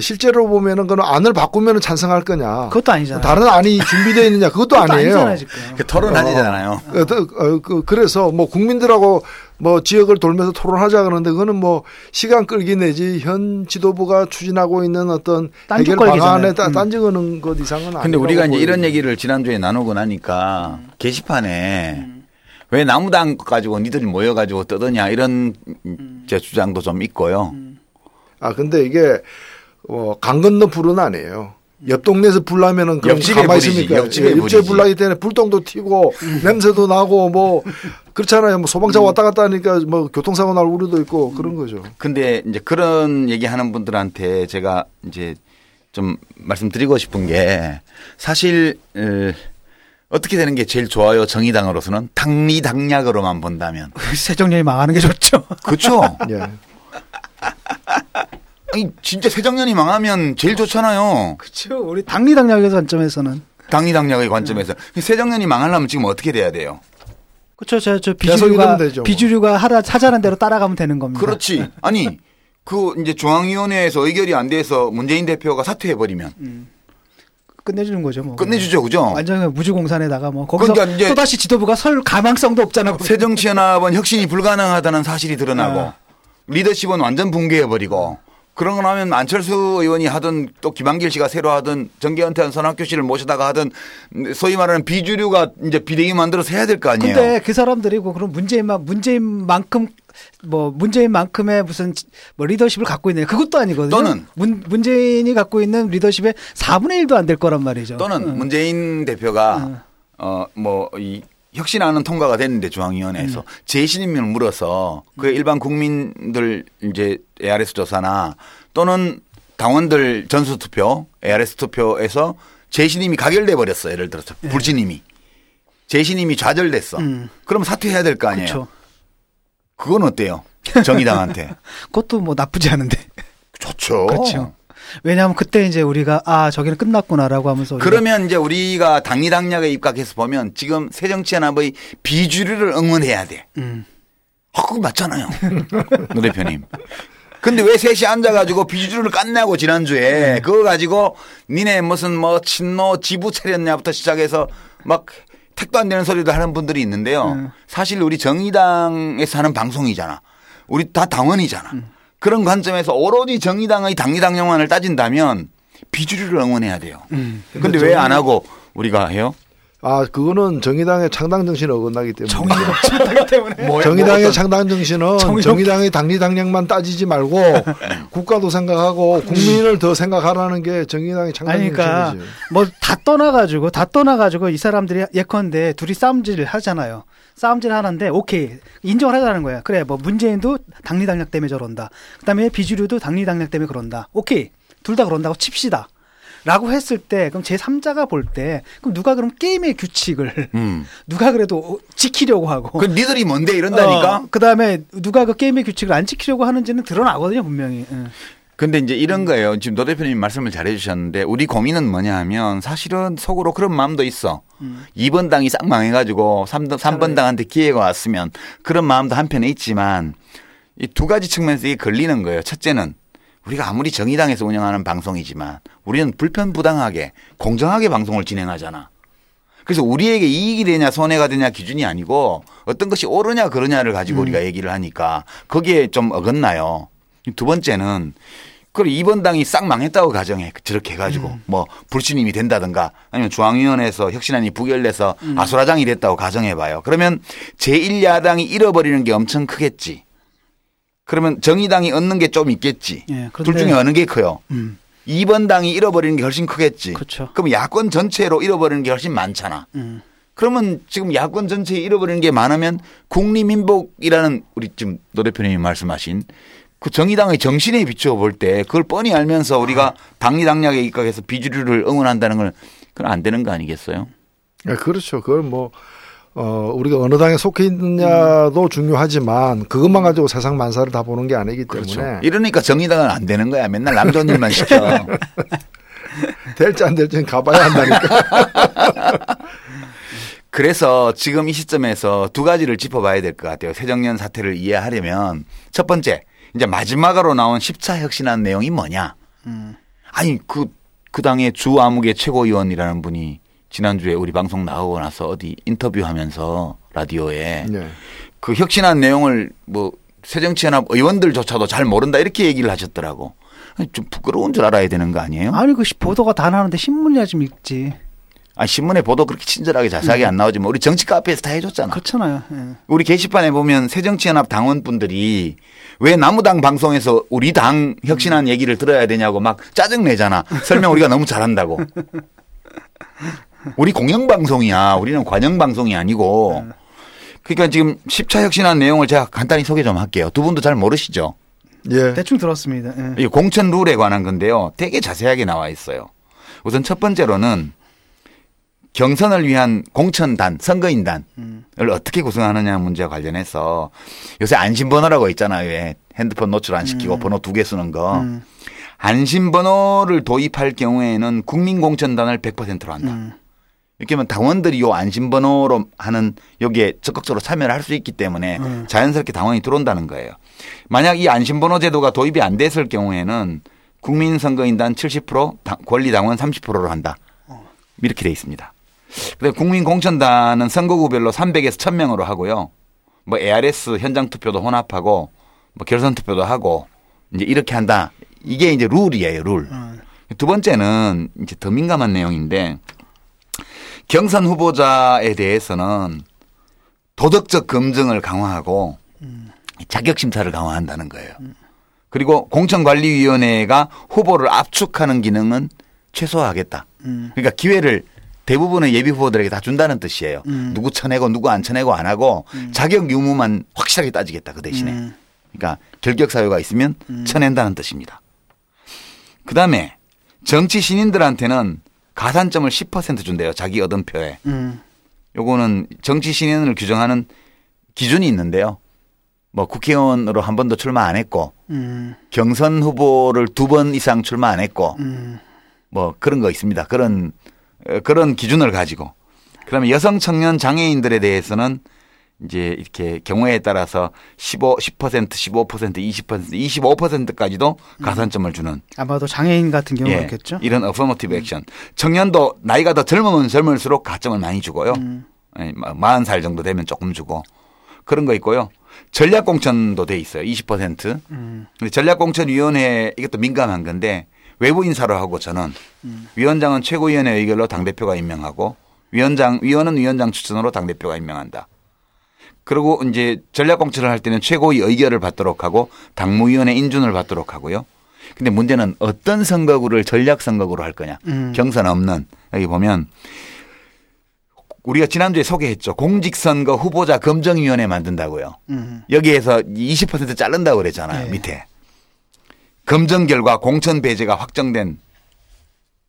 실제로 보면은 그는 안을 바꾸면 찬성할 거냐? 그것도 아니잖아요. 다른 안이 준비되어 있느냐? 그것도, 그것도 아니에요. 그 토론하잖아요. 어, 어. 어, 그래서 뭐 국민들하고 뭐 지역을 돌면서 토론하자 그러는데 그거는 뭐 시간 끌기 내지 현 지도부가 추진하고 있는 어떤 해결 방안에 딴지거는 음. 것 이상은 아니에요. 근데 우리가 이제 이런 얘기를 지난주에 나누고 나니까 음. 게시판에 음. 왜 나무당 가지고 니들이 모여가지고 떠드냐 이런 음. 제 주장도 좀 있고요. 음. 아 근데 이게 어, 강 건너 불은 아니에요. 옆 동네에서 불나면은 그럼 가만히 있습니까? 옆집에, 예, 옆집에 불나기 때문에 불똥도 튀고 냄새도 나고 뭐 그렇잖아요. 뭐 소방차 왔다 갔다 하니까 뭐 교통사고 날 우려도 있고 그런 거죠. 근데 이제 그런 얘기하는 분들한테 제가 이제 좀 말씀드리고 싶은 게 사실 어떻게 되는 게 제일 좋아요? 정의당으로서는 당리당략으로만 본다면 새정년이 망하는 게 좋죠. 그렇죠. 예. 아니, 진짜 새정년이 망하면 제일 좋잖아요. 그렇죠. 우리 당리당략의 관점에서는. 당리당략의 관점에서. 네. 새정년이 망하려면 지금 어떻게 돼야 돼요? 그렇죠. 저, 저 비주류가, 비주류가 하라, 하자는 대로 따라가면 되는 겁니다. 그렇지. 아니, 그 이제 중앙위원회에서 의결이 안 돼서 문재인 대표가 사퇴해버리면. 음. 끝내주는 거죠. 뭐. 끝내주죠. 그죠? 완전히 무주공산에다가 뭐. 거기서 그러니까 또다시 지도부가 설 가망성도 없잖아요. 새정치연합은 혁신이 불가능하다는 사실이 드러나고 아. 리더십은 완전 붕괴해버리고 그런 걸 하면 안철수 의원이 하든 또 김한길 씨가 새로 하든 정계 은퇴한 선학교 씨를 모셔다가 하든 소위 말하는 비주류가 이제 비대위 만들어서 해야 될 거 아니에요. 근데 그 사람들이 뭐 그런 문재인만 문재인만큼 뭐 문재인만큼의 무슨 뭐 리더십을 갖고 있는 그것도 아니거든요. 또는 문, 문재인이 갖고 있는 리더십의 사분의 일도 안 될 거란 말이죠. 또는 응. 문재인 대표가 응. 어 뭐 이 혁신안은 통과가 됐는데 중앙위원회에서 음. 재신임을 물어서 그 일반 국민들 이제 에이아르에스 조사나 또는 당원들 전수 투표 에이아르에스 투표에서 재신임이 가결돼 버렸어. 예를 들어서 네. 불신임이 재신임이 좌절됐어. 음. 그럼 사퇴해야 될 거 아니에요. 그쵸. 그건 어때요? 정의당한테? 그것도 뭐 나쁘지 않은데. 좋죠. 그렇죠. 왜냐하면 그때 이제 우리가 아 저기는 끝났구나라고 하면서 그러면 이제 우리가 당리당략에 입각해서 보면 지금 새정치연합의 비주류를 응원해야 돼. 음. 아, 그거 맞잖아요, 노 대표님. 근데 왜 셋이 앉아가지고 비주류를 깐냐고 지난주에 음. 그거 가지고 니네 무슨 뭐 친노 지부 차렸냐부터 시작해서 막 택도 안 되는 소리도 하는 분들이 있는데요. 음. 사실 우리 정의당에서 하는 방송이잖아. 우리 다 당원이잖아. 음. 그런 관점에서 오로지 정의당의 당리당략만을 따진다면 비주류를 응원해야 돼요. 그런데 음. 왜 안 하고 우리가 해요? 아 그거는 정의당의 창당 정신 어긋나기 때문에. 정의당 때문에. 정의당의 창당 정신은 정의롭게. 정의당의 당리당략만 따지지 말고 국가도 생각하고 국민을 더 생각하라는 게 정의당의 창당 정신이죠. 그러니까 뭐 다 떠나가지고 다 떠나가지고 이 사람들이 예컨대 둘이 싸움질을 하잖아요. 싸움질 하는데 오케이 인정을 하자는 거야. 그래 뭐 문재인도 당리당략 때문에 저런다. 그다음에 비주류도 당리당략 때문에 그런다. 오케이 둘 다 그런다고 칩시다. 라고 했을 때 그럼 제삼자가 볼 때 그럼 누가 그럼 게임의 규칙을 음. 누가 그래도 지키려고 하고 그 니들이 뭔데 이런다니까. 어, 그다음에 누가 그 게임의 규칙을 안 지키려고 하는지는 드러나거든요 분명히. 응. 근데 이제 이런 거예요. 지금 노 대표님이 말씀을 잘해 주셨는데 우리 고민은 뭐냐 하면 사실은 속으로 그런 마음도 있어. 음. 이 번 당이 싹 망해가지고 삼 번 당한테 기회가 왔으면 그런 마음도 한편에 있지만 이 두 가지 측면에서 이게 걸리는 거예요. 첫째는 우리가 아무리 정의당에서 운영하는 방송이지만 우리는 불편부당하게 공정하게 방송을 진행하잖아. 그래서 우리에게 이익이 되냐 손해가 되냐 기준이 아니고 어떤 것이 옳으냐 그러냐를 가지고 음. 우리가 얘기를 하니까 거기에 좀 어긋나요. 두 번째는 그걸 이번 당이 싹 망했다고 가정해. 저렇게 해가지고 음. 뭐 불신임이 된다든가 아니면 중앙위원회에서 혁신안이 부결돼서 음. 아수라장이 됐다고 가정해봐요. 그러면 제일 야당이 잃어버리는 게 엄청 크겠지. 그러면 정의당이 얻는 게 좀 있겠지. 예, 둘 중에 어느 게 커요. 음. 이번 당이 잃어버리는 게 훨씬 크겠지. 그렇죠. 그럼 야권 전체로 잃어버리는 게 훨씬 많잖아. 음. 그러면 지금 야권 전체에 잃어버리는 게 많으면 국립민복이라는 우리 지금 노 대표님이 말씀하신 그 정의당의 정신에 비추어 볼 때 그걸 뻔히 알면서 우리가 당리당략에 입각해서 비주류를 응원한다는 건 그건 안 되는 거 아니겠어요? 네, 그렇죠. 그걸 뭐 어, 우리가 어느 당에 속해 있느냐도 중요하지만 그것만 가지고 세상 만사를 다 보는 게 아니기 때문에. 그렇죠. 이러니까 정의당은 안 되는 거야. 맨날 남존 일만 시켜. 될지 안 될지는 가봐야 한다니까. 그래서 지금 이 시점에서 두 가지를 짚어봐야 될 것 같아요. 새정년 사태를 이해하려면 첫 번째. 이제 마지막으로 나온 십 차 혁신안 내용이 뭐냐. 음. 아니, 그, 그 당의 주 아무개 최고위원이라는 분이 지난주에 우리 방송 나오고 나서 어디 인터뷰하면서 라디오에 네. 그 혁신안 내용을 뭐 새정치연합 의원들조차도 잘 모른다 이렇게 얘기를 하셨더라고. 아니, 좀 부끄러운 줄 알아야 되는 거 아니에요? 아니, 그 보도가 다 나오는데 신문이야 좀 읽지. 아 신문에 보도 그렇게 친절하게 자세하게 안 나오지만 우리 정치카페에서 다 해줬잖아. 그렇잖아요. 예. 우리 게시판에 보면 새정치연합 당원분들이 왜 남우당 방송에서 우리 당 혁신한 얘기를 들어야 되냐고 막 짜증내잖아. 설명 우리가 너무 잘한다고. 우리 공영방송이야. 우리는 관영방송이 아니고. 그러니까 지금 십 차 혁신한 내용을 제가 간단히 소개 좀 할게요. 두 분도 잘 모르시죠? 예. 대충 들었습니다. 예. 공천 룰에 관한 건데요. 되게 자세하게 나와 있어요. 우선 첫 번째로는 경선을 위한 공천단, 선거인단을 음. 어떻게 구성하느냐 문제와 관련해서 요새 안심번호라고 있잖아요. 왜 핸드폰 노출 안 시키고 음. 번호 두 개 쓰는 거. 음. 안심번호를 도입할 경우에는 국민공천단을 백 퍼센트로 한다. 음. 이렇게 하면 당원들이 요 안심번호로 하는 여기에 적극적으로 참여를 할 수 있기 때문에 음. 자연스럽게 당원이 들어온다는 거예요. 만약 이 안심번호 제도가 도입이 안 됐을 경우에는 국민선거인단 칠십 퍼센트, 당, 권리당원 삼십 퍼센트로 한다. 이렇게 돼 있습니다. 그다음에 국민공천단은 선거구별로 삼백에서 천 명으로 하고요. 뭐 에이아르에스 현장 투표도 혼합하고 뭐 결선 투표도 하고 이제 이렇게 한다. 이게 이제 룰이에요, 룰. 음. 두 번째는 이제 더 민감한 내용인데 경선 후보자에 대해서는 도덕적 검증을 강화하고 음. 자격 심사를 강화한다는 거예요. 음. 그리고 공천관리위원회가 후보를 압축하는 기능은 최소화하겠다. 음. 그러니까 기회를 대부분의 예비 후보들에게 다 준다는 뜻이에요. 음. 누구 쳐내고 누구 안 쳐내고 안 하고 음. 자격 유무만 확실하게 따지겠다 그 대신에. 음. 그러니까 결격 사유가 있으면 음. 쳐낸다는 뜻입니다. 그다음에 정치 신인들한테는 가산점을 십 퍼센트 준대요. 자기 얻은 표에. 음. 요거는 정치 신인을 규정하는 기준이 있는데요. 뭐 국회의원으로 한 번도 출마 안 했고 음. 경선 후보를 두 번 이상 출마 안 했고 음. 뭐 그런 거 있습니다. 그런 그런 기준을 가지고. 그다음에 여성, 청년, 장애인들에 대해서는 이제 이렇게 경우에 따라서 십오 퍼센트, 십오 퍼센트, 이십 퍼센트, 이십오 퍼센트까지도 가산점을 주는. 아마도 장애인 같은 경우였겠죠. 예, 이런 affirmative action. 청년도 나이가 더 젊으면 젊을수록 가점을 많이 주고요. 음. 마흔 살 정도 되면 조금 주고 그런 거 있고요. 전략공천도 돼 있어요. 이십 퍼센트. 음. 근데 전략공천위원회 이것도 민감한 건데. 외부 인사로 하고 저는 음. 위원장은 최고위원회 의결로 당대표가 임명하고 위원장, 위원은 위원장 추천으로 당대표가 임명한다. 그리고 이제 전략공천을 할 때는 최고위 의결을 받도록 하고 당무위원회 인준을 받도록 하고요. 근데 문제는 어떤 선거구를 전략선거구로 할 거냐. 음. 경선 없는 여기 보면 우리가 지난주에 소개했죠. 공직선거 후보자 검증위원회 만든다고요. 음. 여기에서 이십 퍼센트 자른다고 그랬잖아요. 네. 밑에. 검증 결과 공천 배제가 확정된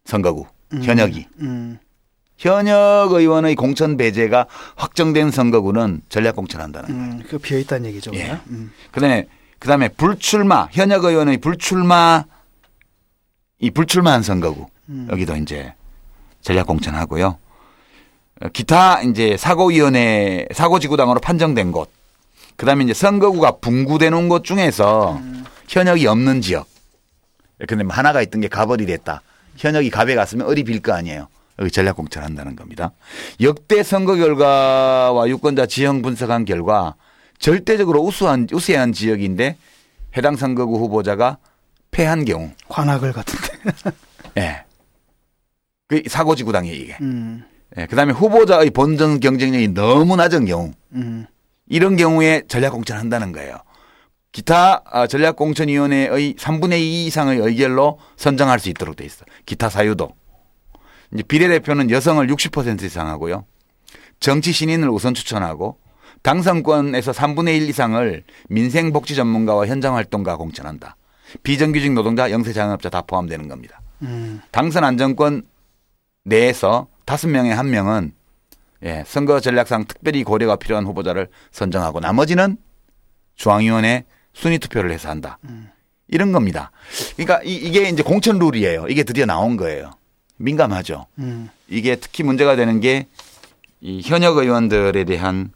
선거구 음, 현역이. 음. 현역 의원의 공천 배제가 확정된 선거구는 전략 공천한다는 음, 거예요. 그 비어있다는 얘기죠. 예. 음. 그다음에 그다음에 불출마 현역 의원의 불출마 이 불출마한 선거구 음. 여기도 이제 전략 공천하고요. 기타 이제 사고위원회 사고지구당으로 판정된 곳. 그다음에 이제 선거구가 분구되는 곳 중에서 음. 현역이 없는 지역. 근데 하나가 있던 게 가벌이 됐다. 현역이 갑에 갔으면 어디 빌 거 아니에요. 여기 전략 공천한다는 겁니다. 역대 선거 결과와 유권자 지형 분석한 결과 절대적으로 우수한 우세한 지역인데 해당 선거구 후보자가 패한 경우. 관악을 같은데. 예. 네. 그 사고지구당이에요 이게. 음. 네. 그다음에 후보자의 본전 경쟁력이 너무 낮은 경우. 음. 이런 경우에 전략 공천한다는 거예요. 기타 전략 공천위원회의 삼분의 이 이상의 의결로 선정할 수 있도록 돼 있어. 기타 사유도. 이제 비례대표는 여성을 육십 퍼센트 이상 하고요. 정치 신인을 우선 추천하고 당선권에서 삼분의 일 이상을 민생복지 전문가와 현장활동가 공천한다. 비정규직 노동자, 영세자영업자 다 포함되는 겁니다. 음. 당선 안정권 내에서 다섯 명의 한 명은 예, 선거 전략상 특별히 고려가 필요한 후보자를 선정하고 나머지는 중앙위원회 순위 투표를 해서 한다. 음. 이런 겁니다. 그러니까 이, 이게 이제 공천 룰이에요. 이게 드디어 나온 거예요. 민감하죠. 음. 이게 특히 문제가 되는 게 이 현역 의원들에 대한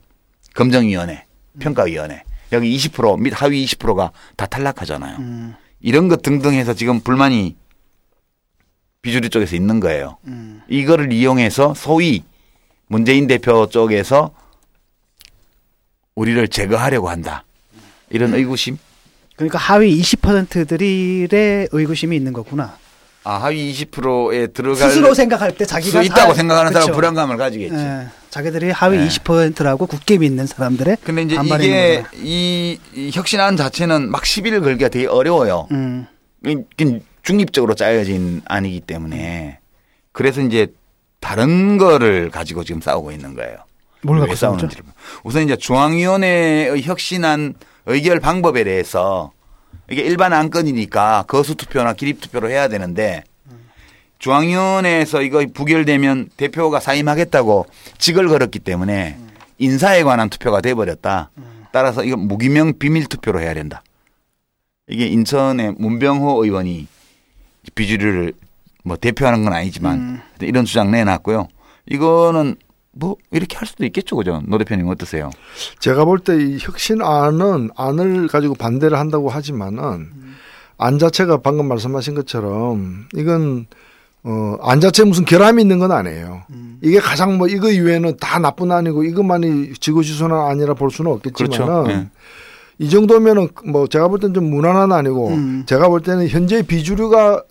검정위원회, 음. 평가위원회 여기 이십 퍼센트 및 하위 이십 퍼센트가 다 탈락하잖아요. 음. 이런 것 등등 해서 지금 불만이 비주류 쪽에서 있는 거예요. 음. 이거를 이용해서 소위 문재인 대표 쪽에서 우리를 제거하려고 한다. 이런 의구심. 그러니까 하위 이십 퍼센트들의 의구심이 있는 거구나. 아, 하위 이십 퍼센트에 들어갈 스스로 생각할 때 자기가 있다고 아, 생각하는 사람 불안감을 가지겠지. 네. 자기들이 하위 네. 이십 퍼센트라고 굳게 믿는 사람들의 근데 이제 이게 이, 이 혁신안 자체는 막 시비를 걸기가 되게 어려워요. 음. 중립적으로 짜여진 안이기 때문에 그래서 이제 다른 거를 가지고 지금 싸우고 있는 거예요. 뭘 갖고 싸우는지. 우선 이제 중앙위원회의 혁신안 의결 방법에 대해서 이게 일반 안건이니까 거수투표나 기립투표로 해야 되는데 중앙위원회에서 이거 부결되면 대표가 사임하겠다고 직을 걸었기 때문에 인사에 관한 투표가 돼버렸다. 따라서 이거 무기명 비밀투표로 해야 된다. 이게 인천의 문병호 의원이 비주류를 뭐 대표하는 건 아니지만 음. 이런 주장 내놨고요. 이거는 뭐 이렇게 할 수도 있겠죠, 그죠? 노 대표님 어떠세요? 제가 볼 때 이 혁신안은 안을 가지고 반대를 한다고 하지만은 음. 안 자체가 방금 말씀하신 것처럼 이건 어, 안 자체에 무슨 결함이 있는 건 아니에요. 음. 이게 가장 뭐 이거 이외에는 다 나쁜 안이고 이것만이 지구지순한 안이라 볼 수는 없겠지만은. 그렇죠. 네. 이 정도면은 뭐 제가 볼 때는 좀 무난한 안이고 음. 제가 볼 때는 현재 비주류가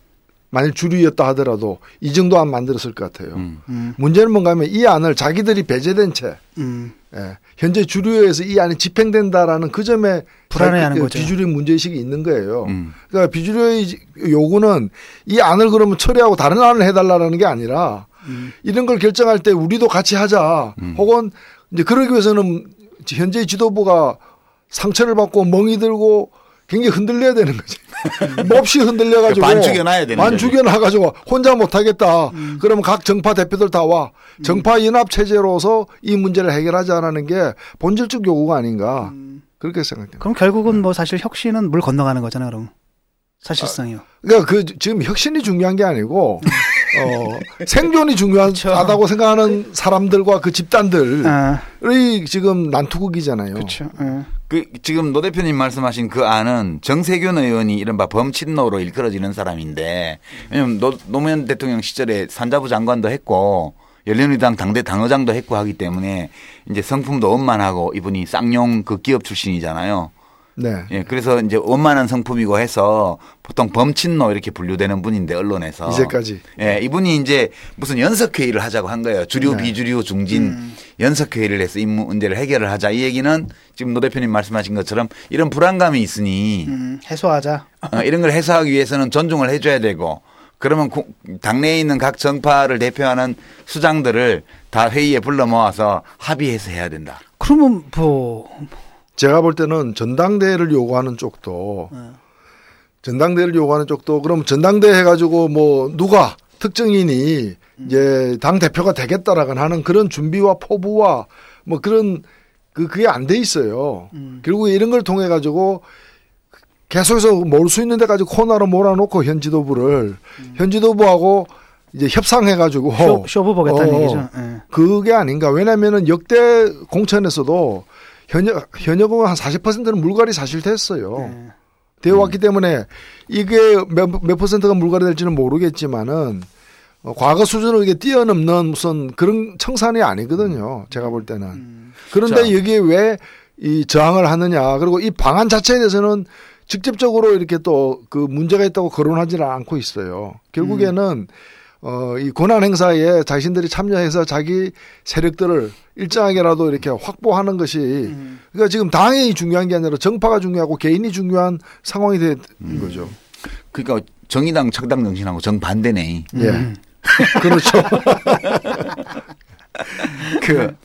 만일 주류였다 하더라도 이 정도 안 만들었을 것 같아요. 음. 음. 문제는 뭔가 하면 이 안을 자기들이 배제된 채 음. 예, 현재 주류에서 이 안이 집행된다라는 그 점에 불안해하는 거죠. 비주류 문제의식이 있는 거예요. 음. 그러니까 비주류의 요구는 이 안을 그러면 처리하고 다른 안을 해달라는 게 아니라 음. 이런 걸 결정할 때 우리도 같이 하자. 음. 혹은 이제 그러기 위해서는 현재 지도부가 상처를 받고 멍이 들고 굉장히 흔들려야 되는 거지. 몹시 흔들려가지고. 반 죽여놔야 되는 거지. 반 죽여놔가지고 혼자 못하겠다. 음. 그러면 각 정파 대표들 다 와. 정파 연합체제로서 이 문제를 해결하자는 게 본질적 요구가 아닌가. 음. 그렇게 생각해요. 그럼 결국은 음. 뭐 사실 혁신은 물 건너가는 거잖아요, 그럼. 사실상이요. 아, 그러니까 그 지금 혁신이 중요한 게 아니고 어, 생존이 중요하다고 생각하는 사람들과 그 집단들이 아. 지금 난투극이잖아요. 그렇죠. 아. 그 지금 노 대표님 말씀하신 그 안은 정세균 의원이 이른바 범친노로 일컬어지는 사람인데 왜냐하면 노, 노무현 대통령 시절에 산자부 장관도 했고 열린우리당 당대 당의장도 했고 하기 때문에 이제 성품도 원만하고 이분이 쌍용 그 기업 출신이잖아요. 네. 예, 그래서 이제 원만한 성품이고 해서 보통 범친노 이렇게 분류되는 분인데 언론에서 이제까지 예, 이분이 이제 무슨 연석회의를 하자고 한 거예요. 주류 네. 비주류 중진 음. 연석회의를 해서 이 문제를 해결을 하자. 이 얘기는 지금 노 대표님 말씀하신 것처럼 이런 불안감이 있으니 음, 해소하자. 어, 이런 걸 해소하기 위해서는 존중을 해줘야 되고 그러면 당내에 있는 각 정파를 대표하는 수장들을 다 회의에 불러 모아서 합의해서 해야 된다. 그러면 뭐. 제가 볼 때는 전당대회를 요구하는 쪽도 네. 전당대회를 요구하는 쪽도 그럼 전당대회 해가지고 뭐 누가 특정인이 이제 당 대표가 되겠다라고 하는 그런 준비와 포부와 뭐 그런 그 그게 안 돼 있어요. 음. 결국 이런 걸 통해 가지고 계속해서 모을 수 있는 데까지 코너로 몰아놓고 현 지도부를 음. 현 지도부하고 이제 협상해 가지고 쇼, 쇼부 보겠다는 어, 얘기죠. 네. 그게 아닌가. 왜냐면은 역대 공천에서도 현역 현역은 한 사십 퍼센트는 물갈이 사실 됐어요. 네. 되어왔기 음. 때문에 이게 몇, 몇 퍼센트가 물갈이 될지는 모르겠지만은 어, 과거 수준을 이게 뛰어넘는 무슨 그런 청산이 아니거든요. 제가 볼 때는. 음. 그런데 자. 여기에 왜 이 저항을 하느냐. 그리고 이 방안 자체에 대해서는 직접적으로 이렇게 또 그 문제가 있다고 거론하지는 않고 있어요. 결국에는 음. 어, 이 권한 행사에 자신들이 참여해서 자기 세력들을 일정하게라도 이렇게 확보하는 것이 음. 그러니까 지금 당이 중요한 게 아니라 정파가 중요하고 개인이 중요한 상황이 된 음. 거죠. 그러니까 정의당 착당 정신하고 정반대네. 예. 음. 그렇죠. 그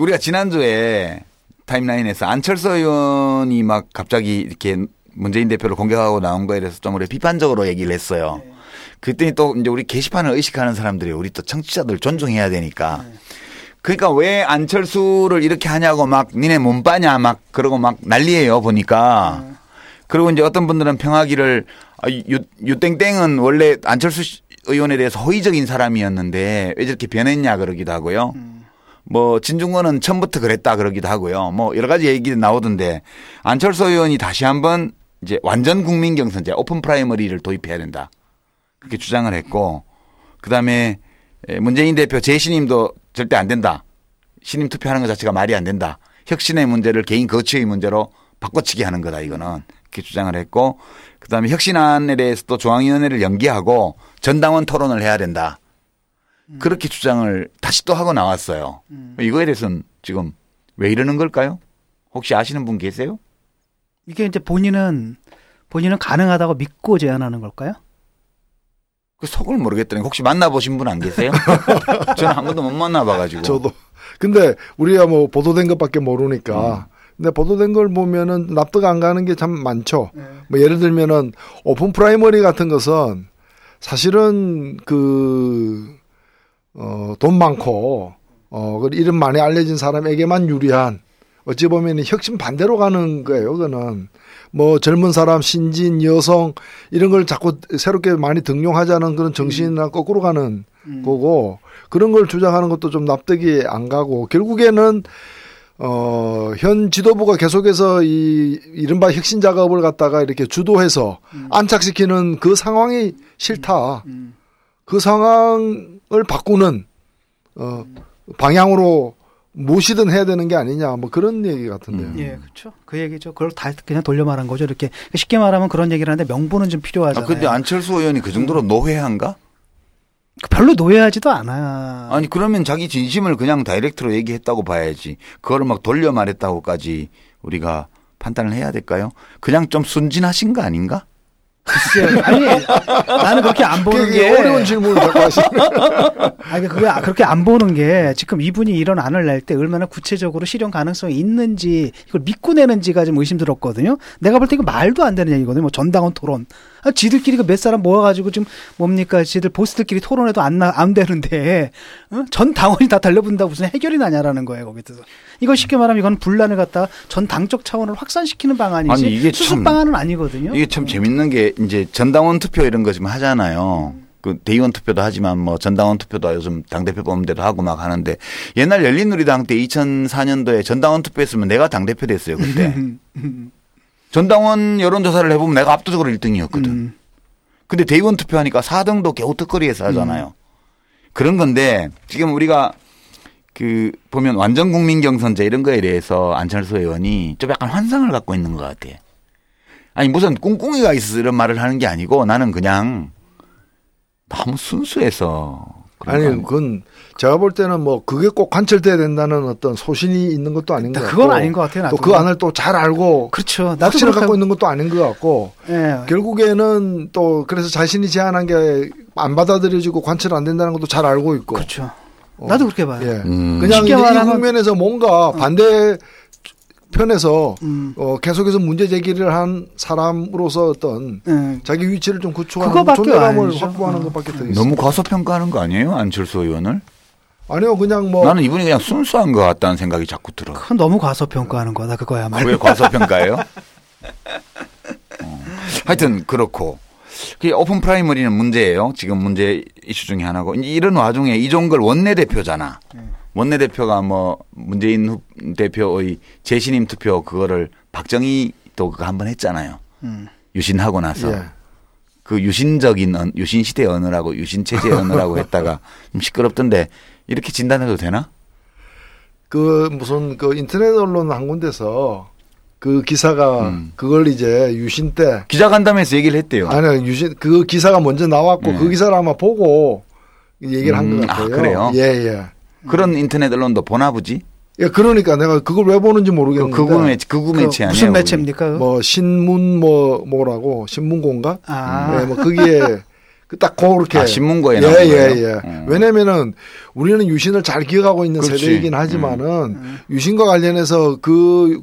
우리가 지난주에 타임라인에서 안철수 의원이 막 갑자기 이렇게 문재인 대표를 공격하고 나온 거에 대해서 좀 우리 비판적으로 얘기를 했어요. 네. 그랬더니 또 이제 우리 게시판을 의식하는 사람들이 우리 또 청취자들 존중해야 되니까. 네. 그러니까 왜 안철수를 이렇게 하냐고 막 니네 못 빠냐 막 그러고 막 난리예요 보니까. 네. 그리고 이제 어떤 분들은 평하기를 유, 유땡땡은 원래 안철수 의원에 대해서 호의적인 사람이었는데 왜 저렇게 변했냐 그러기도 하고요. 음. 뭐 진중권은 처음부터 그랬다 그러기도 하고요. 뭐 여러 가지 얘기도 나오던데 안철수 의원이 다시 한번 이제 완전 국민 경선제 오픈 프라이머리를 도입해야 된다 그렇게 주장을 했고 그다음에 문재인 대표 재신임도 절대 안 된다. 신임 투표하는 것 자체가 말이 안 된다. 혁신의 문제를 개인 거취의 문제로 바꿔치기 하는 거다 이거는 그렇게 주장을 했고 그다음에 혁신안에 대해서도 중앙위원회를 연기하고 전당원 토론을 해야 된다. 그렇게 주장을 다시 또 하고 나왔어요. 음. 이거에 대해서는 지금 왜 이러는 걸까요? 혹시 아시는 분 계세요? 이게 이제 본인은 본인은 가능하다고 믿고 제안하는 걸까요? 그 속을 모르겠더니 혹시 만나보신 분 안 계세요? 저는 한 번도 못 만나봐가지고. 저도. 근데 우리가 뭐 보도된 것밖에 모르니까. 음. 근데 보도된 걸 보면은 납득 안 가는 게 참 많죠. 네. 뭐 예를 들면은 오픈 프라이머리 같은 것은 사실은 그 어, 돈 많고, 어, 이름 많이 알려진 사람에게만 유리한, 어찌 보면 혁신 반대로 가는 거예요, 그거는. 뭐 젊은 사람, 신진, 여성, 이런 걸 자꾸 새롭게 많이 등용하자는 그런 정신이나 음. 거꾸로 가는 음. 거고, 그런 걸 주장하는 것도 좀 납득이 안 가고, 결국에는, 어, 현 지도부가 계속해서 이, 이른바 혁신 작업을 갖다가 이렇게 주도해서 음. 안착시키는 그 상황이 싫다. 음. 음. 그 상황을 바꾸는 어, 방향으로 무엇이든 해야 되는 게 아니냐, 뭐 그런 얘기 같은데요. 음. 예, 그렇죠. 그 얘기죠. 그걸 다 그냥 돌려 말한 거죠. 이렇게 쉽게 말하면 그런 얘기를 하는데 명분은 좀 필요하잖아요. 아, 근데 안철수 의원이 그 정도로 노회한가? 별로 노회하지도 않아요. 아니 그러면 자기 진심을 그냥 다이렉트로 얘기했다고 봐야지. 그걸 막 돌려 말했다고까지 우리가 판단을 해야 될까요? 그냥 좀 순진하신 거 아닌가? 글쎄요. 아니, 나는 그렇게 안 보는 게. 어려운 질문을 자꾸 하시네. 아니, 그게 그렇게 안 보는 게 지금 이분이 이런 안을 낼 때 얼마나 구체적으로 실현 가능성이 있는지 이걸 믿고 내는지가 좀 의심스럽거든요. 내가 볼 때 이거 말도 안 되는 얘기거든요. 뭐 전당원 토론. 아, 지들끼리 몇 사람 모아가지고 지금 뭡니까? 지들 보스들끼리 토론해도 안, 나, 안 되는데, 어? 전 당원이 다 달려본다 무슨 해결이 나냐라는 거예요, 거기서. 이거 쉽게 말하면 이건 분란을 갖다가 전 당적 차원을 확산시키는 방안이지. 아니, 이게 수습 참, 방안은 아니거든요. 이게 참 어. 재밌는 게 이제 전당원 투표 이런 거 지금 하잖아요. 그 대의원 투표도 하지만 뭐 전당원 투표도 요즘 당대표 뽑는 데도 하고 막 하는데 옛날 열린우리당 때 이천사 년도에 전당원 투표했으면 내가 당대표 됐어요, 그때. 전당원 여론조사를 해보면 내가 압도적으로 일 등이었거든. 음. 근데 대의원 투표하니까 사 등도 개우특거리에서 하잖아요. 음. 그런 건데 지금 우리가 그 보면 완전 국민 경선제 이런 거에 대해서 안철수 의원이 좀 약간 환상을 갖고 있는 것 같아. 아니 무슨 꿍꿍이가 있어서 이런 말을 하는 게 아니고 나는 그냥 너무 순수해서. 그러니까 아니 그건 제가 볼 때는 뭐 그게 꼭 관철돼야 된다는 어떤 소신이 있는 것도 아닌 것 같고 그건 아닌 것 같아요. 또 그 안을 또 잘 알고 그렇죠. 확신을 갖고 있는 것도 아닌 것 같고 네. 결국에는 또 그래서 자신이 제안한 게 안 받아들여지고 관철 안 된다는 것도 잘 알고 있고 그렇죠. 나도 어. 그렇게 봐요. 예. 음. 그냥 이 국면에서 뭔가 어. 반대 편에서 음. 어, 계속해서 문제 제기를 한 사람으로서 어떤 네. 자기 위치를 좀 구축하는 존재감을 확보하는 음. 것밖에 더 있어요. 너무 과소평가하는 거 아니에요? 안철수 의원을? 아니요, 그냥 뭐. 나는 이분이 그냥 순수한 것 같다는 생각이 자꾸 들어. 그건 너무 과소평가하는 거다, 그거야 말이야. 왜 과소평가예요? 어. 하여튼 그렇고. 그게 오픈 프라이머리는 문제예요. 지금 문제 이슈 중에 하나고. 이런 와중에 이종걸 원내대표잖아. 원내대표가 뭐 문재인 대표의 재신임 투표 그거를 박정희 또 그거 한번 했잖아요. 음. 유신하고 나서. 예. 그 유신적인 언, 유신시대 언어라고 유신체제 언어라고 했다가 좀 시끄럽던데 이렇게 진단해도 되나? 그 무슨 그 인터넷 언론 한 군데서 그 기사가 음. 그걸 이제 유신 때 기자간담회에서 얘기를 했대요. 아니요, 유신 그 기사가 먼저 나왔고 네. 그 기사를 아마 보고 얘기를 음, 한 것 같아요. 아, 그래요? 예, 예. 그런 인터넷 언론도 보나 보지? 예, 그러니까 내가 그걸 왜 보는지 모르겠는데. 그, 그, 매체, 그 매체 아니에요? 무슨 매체입니까? 우리. 뭐 신문 뭐 뭐라고 신문고인가? 아, 예, 뭐 거기에 딱 그렇게. 아, 신문고에 나온 거예요? 예, 예, 예. 음. 왜냐면은 우리는 유신을 잘 기억하고 있는 그렇지. 세대이긴 하지만은 음. 유신과 관련해서 그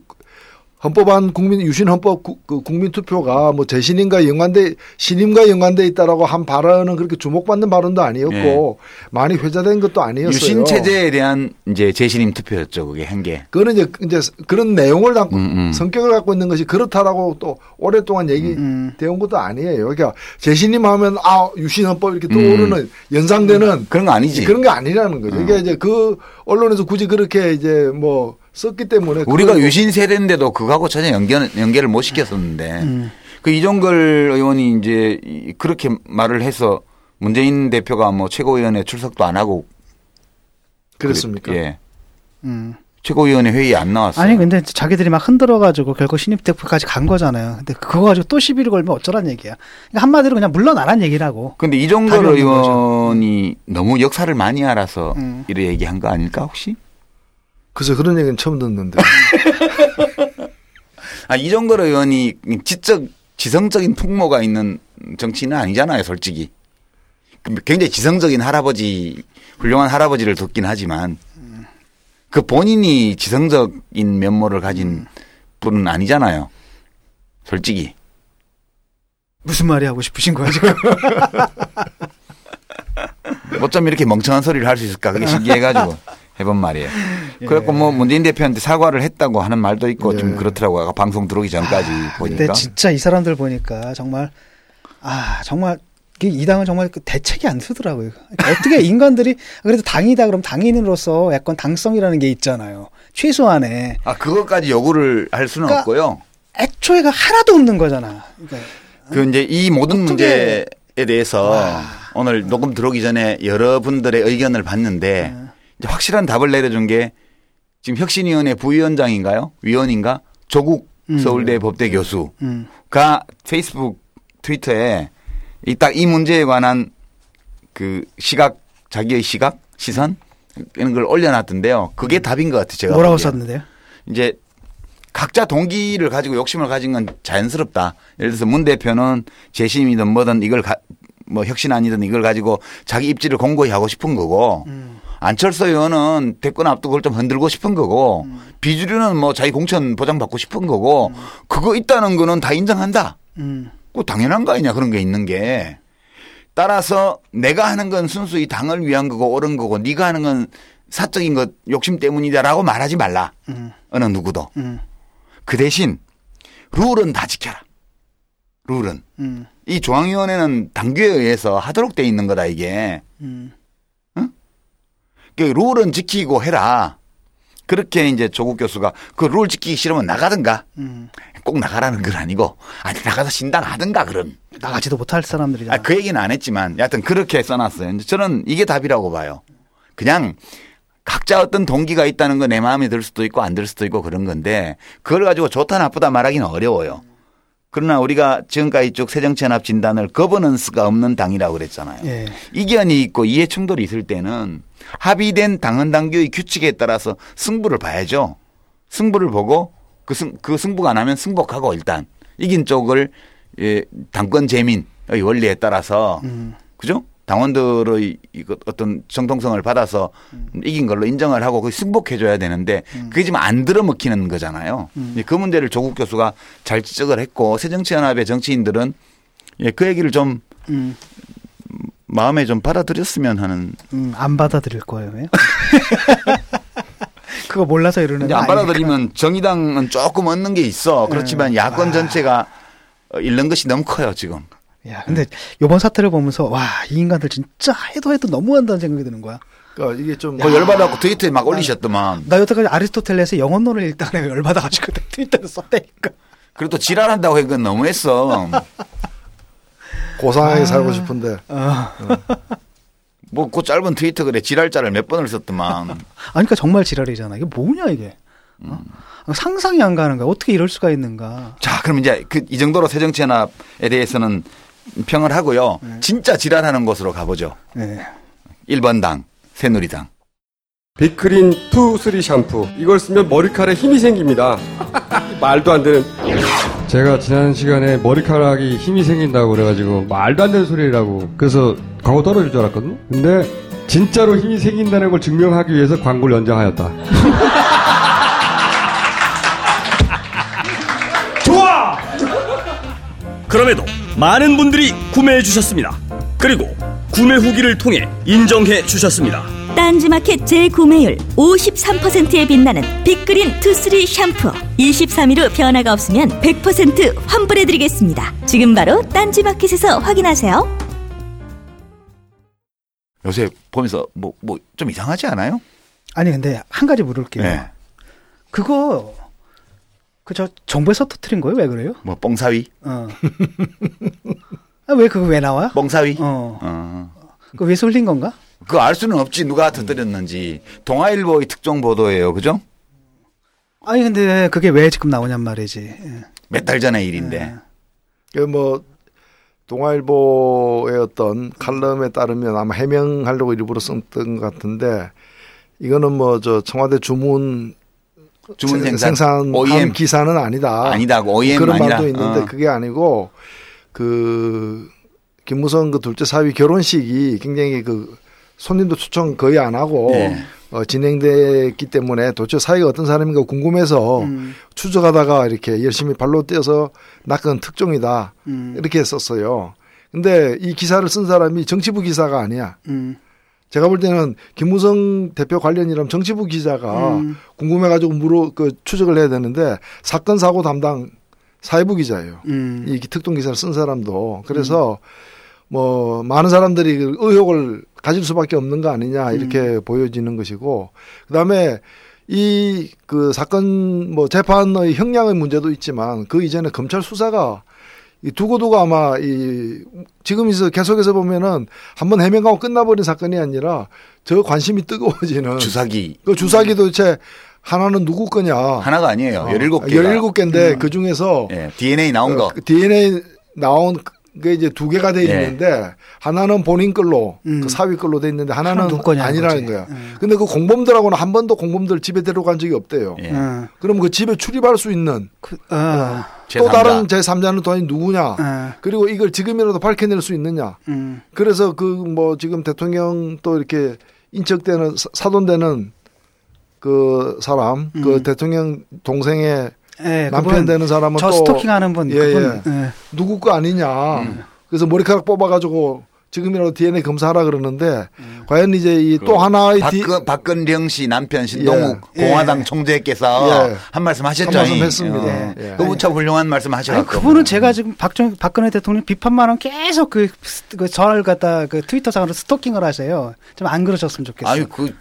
헌법안 국민 유신 헌법 구, 그 국민 투표가 뭐 재신임과 연관돼 신임과 연관돼 있다라고 한 발언은 그렇게 주목받는 발언도 아니었고 네. 많이 회자된 것도 아니었어요. 유신 체제에 대한 이제 재신임 투표였죠, 그게 한 게. 그런 이제 이제 그런 내용을 담고 음, 음. 성격을 갖고 있는 것이 그렇다라고 또 오랫동안 얘기되어 음, 음. 온 것도 아니에요. 그러니까 재신임하면 아 유신 헌법 이렇게 떠오르는 음. 연상되는 그런 거 아니지. 그런 게 아니라는 거죠. 이게 음. 이제 그 언론에서 굳이 그렇게 이제 뭐. 썼기 때문에 우리가 유신 세대인데도 그거하고 전혀 연결 연계를 못 시켰었는데 음. 그 이종걸 의원이 이제 그렇게 말을 해서 문재인 대표가 뭐 최고위원회 출석도 안 하고 그랬습니까? 예. 음. 최고위원회 회의 안 나왔어요. 아니 근데 자기들이 막 흔들어가지고 결국 신입 대표까지 간 거잖아요. 근데 그거 가지고 또 시비를 걸면 어쩌란 얘기야. 그러니까 한마디로 그냥 물러나란 얘기라고. 근데 이종걸 의원이 너무 역사를 많이 알아서 음. 이래 얘기한 거 아닐까 혹시? 그래서 그런 얘기는 처음 듣는데. 아, 이종걸 의원이 지적, 지성적인 풍모가 있는 정치인은 아니잖아요, 솔직히. 굉장히 지성적인 할아버지, 훌륭한 할아버지를 돕긴 하지만 그 본인이 지성적인 면모를 가진 분은 아니잖아요, 솔직히. 무슨 말이 하고 싶으신 거야, 지금? 어쩜 이렇게 멍청한 소리를 할 수 있을까? 그게 신기해가지고. 해본 말이에요. 예. 그래갖고 뭐 문재인 대표한테 사과를 했다고 하는 말도 있고 예. 좀 그렇더라고요. 아까 방송 들어오기 전까지 아, 보니까. 근데 진짜 이 사람들 보니까 정말 아 정말 이 당은 정말 대책이 안 쓰더라고요. 그러니까 어떻게 인간들이 그래도 당이다 그럼 당인으로서 약간 당성이라는 게 있잖아요. 최소한의. 아 그것까지 요구를 할 수는 그러니까 없고요. 애초에가 하나도 없는 거잖아. 그러니까 그 이제 이 모든 문제에 대해서 와. 오늘 녹음 들어오기 전에 여러분들의 의견을 봤는데. 아. 확실한 답을 내려준 게 지금 혁신위원회 부위원장인가요? 위원인가? 조국 음. 서울대 법대 교수가 음. 페이스북 트위터에 이 딱 이 문제에 관한 그 시각 자기의 시각 시선 이런 걸 올려놨던데요. 그게 음. 답인 것 같아요. 제가 뭐라고 보기에. 썼는데요? 이제 각자 동기를 가지고 욕심을 가진 건 자연스럽다. 예를 들어서 문 대표는 재심이든 뭐든 이걸 가, 뭐 혁신안이든 이걸 가지고 자기 입지를 공고히 하고 싶은 거고. 음. 안철수 의원은 대권 앞두고 그걸 좀 흔들고 싶은 거고 음. 비주류는 뭐 자기 공천 보장받고 싶은 거고 음. 그거 있다는 거는 다 인정한다. 음. 그거 당연한 거 아니냐 그런 게 있는 게. 따라서 내가 하는 건 순수히 당을 위한 거고 옳은 거고 네가 하는 건 사적인 것 욕심 때문이다라고 말하지 말라. 음. 어느 누구도. 음. 그 대신 룰은 다 지켜라. 룰은. 음. 이 중앙위원회는 당규에 의해서 하도록 돼 있는 거다 이게. 음. 그 룰은 지키고 해라. 그렇게 이제 조국 교수가 그 룰 지키기 싫으면 나가든가. 음. 꼭 나가라는 건 아니고 아니 나가서 신당하든가 그런. 나가지도 못할 사람들이다. 아, 그 얘기는 안 했지만 여하튼 그렇게 써놨어요. 저는 이게 답이라고 봐요. 그냥 각자 어떤 동기가 있다는 건 내 마음에 들 수도 있고 안 들 수도 있고 그런 건데 그걸 가지고 좋다 나쁘다 말하기는 어려워요. 그러나 우리가 지금까지 쭉 새정치연합 진단을 거버넌스가 없는 당이라고 그랬잖아요. 예. 이견이 있고 이해 충돌이 있을 때는 합의된 당헌 당규의 규칙에 따라서 승부를 봐야죠. 승부를 보고 그, 승, 그 승부가 나면 승복하고 일단 이긴 쪽을 예, 당권 재민의 원리에 따라서 음. 그죠? 당원들의 어떤 정통성을 받아서 음. 이긴 걸로 인정을 하고 그걸 승복해 줘야 되는데 음. 그게 지금 안 들어먹히는 거잖아요. 음. 그 문제를 조국 교수가 잘 지적을 했고 새정치연합의 정치인들은 예, 그 얘기를 좀 음. 마음에 좀 받아들였으면 하는. 음, 안 받아들일 거예요. 그거 몰라서 이러는 거 아니니까. 안 받아들이면 정의당은 조금 얻는 게 있어. 그렇지만 음. 야권 와. 전체가 잃는 것이 너무 커요 지금. 야, 근데 이번 사태를 보면서 와, 이 인간들 진짜 해도 해도 너무한다는 생각이 드는 거야. 그러니까 이게 좀 야, 열받아갖고 트위터에 막 올리셨더만. 나 여태까지 아리스토텔레스의 영혼론을 읽다 내가 열받아가지고 트위터에 썼다니까. 그리고 또 지랄한다고 한 건 너무했어. 고상하게 아, 살고 싶은데. 아. 응. 뭐 그 짧은 트위터 글에 지랄자를 몇 번을 썼더만. 아니 그러니까 정말 지랄이잖아. 이게 뭐냐 이게. 음. 상상이 안 가는 거야. 어떻게 이럴 수가 있는가. 자, 그럼 이제 그 이 정도로 새정치연합에 대해서는 평을 하고요. 네. 진짜 지랄하는 곳으로 가보죠. 네. 일 번 당, 새누리당. 빅그린 투쓰리 샴푸. 이걸 쓰면 머리카락에 힘이 생깁니다. 말도 안 되는. 제가 지난 시간에 머리카락이 힘이 생긴다고 그래가지고 말도 안 되는 소리라고. 그래서 광고 떨어질 줄 알았거든요. 근데 진짜로 힘이 생긴다는 걸 증명하기 위해서 광고를 연장하였다. 좋아! 그럼에도 많은 분들이 구매해 주셨습니다. 그리고 구매 후기를 통해 인정해 주셨습니다. 딴지마켓 재구매율 오십삼 퍼센트에 빛나는 빅그린 투쓰리 샴푸. 이십삼 일 후 변화가 없으면 백 퍼센트 환불해드리겠습니다. 지금 바로 딴지마켓에서 확인하세요. 요새 보면서 뭐, 뭐 좀 이상하지 않아요? 아니 근데 한 가지 물을게요. 네. 그거 그 저 정부에서 터뜨린 거예요? 왜 그래요? 뭐 뽕사위? 어. 아, 왜 그거 왜 나와? 뽕사위? 어. 어. 그거 왜 쏠린 건가? 그거 알 수는 없지. 누가 터뜨렸는지. 동아일보의 특종 보도예요. 그죠? 아니 근데 그게 왜 지금 나오냔 말이지. 몇 달 전의 일인데. 그 뭐 동아일보의 어떤 칼럼에 따르면 아마 해명하려고 일부러 썼던 것 같은데 이거는 뭐 저 청와대 주문 주문 생산, 생산 오이엠 기사는 아니다. 아니다고 오이엠 그런 아니라. 말도 있는데 어. 그게 아니고 그 김무성 그 둘째 사위 결혼식이 굉장히 그 손님도 추천 거의 안 하고 네. 어, 진행됐기 때문에 도대체 사위가 어떤 사람인가 궁금해서 음. 추적하다가 이렇게 열심히 발로 뛰어서 낚은 특종이다 음. 이렇게 썼어요. 근데 이 기사를 쓴 사람이 정치부 기사가 아니야. 음. 제가 볼 때는 김무성 대표 관련이라면 정치부 기자가 음. 궁금해가지고 물어 그 추적을 해야 되는데 사건 사고 담당 사회부 기자예요. 음. 이 특동 기사를 쓴 사람도. 그래서 음. 뭐 많은 사람들이 의혹을 가질 수밖에 없는 거 아니냐 이렇게 음. 보여지는 것이고 그다음에 이 그 사건 뭐 재판의 형량의 문제도 있지만 그 이전에 검찰 수사가 이 두고두고 아마 이 지금에서 계속해서 보면은 한번 해명하고 끝나버린 사건이 아니라 저 관심이 뜨거워지는 주사기. 그 주사기 도대체 하나는 누구 거냐. 하나가 아니에요. 열일곱 개. 열일곱 개인데 그 중에서 네. 디엔에이 나온 거. 디엔에이 나온 게 이제 두 개가 돼 있는데 네. 하나는 본인 걸로 음. 그 사위 걸로 돼 있는데 하나는 아니라는 거지. 거야. 음. 근데 그 공범들하고는 한 번도 공범들 집에 데려간 적이 없대요. 예. 음. 그럼 그 집에 출입할 수 있는 그, 어. 또 제삼자. 다른 제삼자는 도대체 누구냐. 음. 그리고 이걸 지금이라도 밝혀낼 수 있느냐. 음. 그래서 그 뭐 지금 대통령 또 이렇게 인척되는 사돈되는 그 사람 음. 그 대통령 동생의 예, 남편 되는 사람은 저 또 스토킹하는 분, 예, 그분 예. 예. 누구 거 아니냐. 음. 그래서 머리카락 뽑아가지고 지금이라도 디엔에이 검사하라 그러는데 음. 과연 이제 이 또 하나의 박근, 디... 박근령 씨 남편 신동욱 예. 공화당 예. 총재께서 예. 한 말씀 하셨죠. 한 말씀 했습니다. 예. 예. 그 무척 훌륭한 말씀 하셨고 그분은 제가 지금 박정, 박근혜 대통령 비판만 하면 계속 그, 그 저를 갖다 그 트위터상으로 스토킹을 하세요. 좀 안 그러셨으면 좋겠어요. 아유 그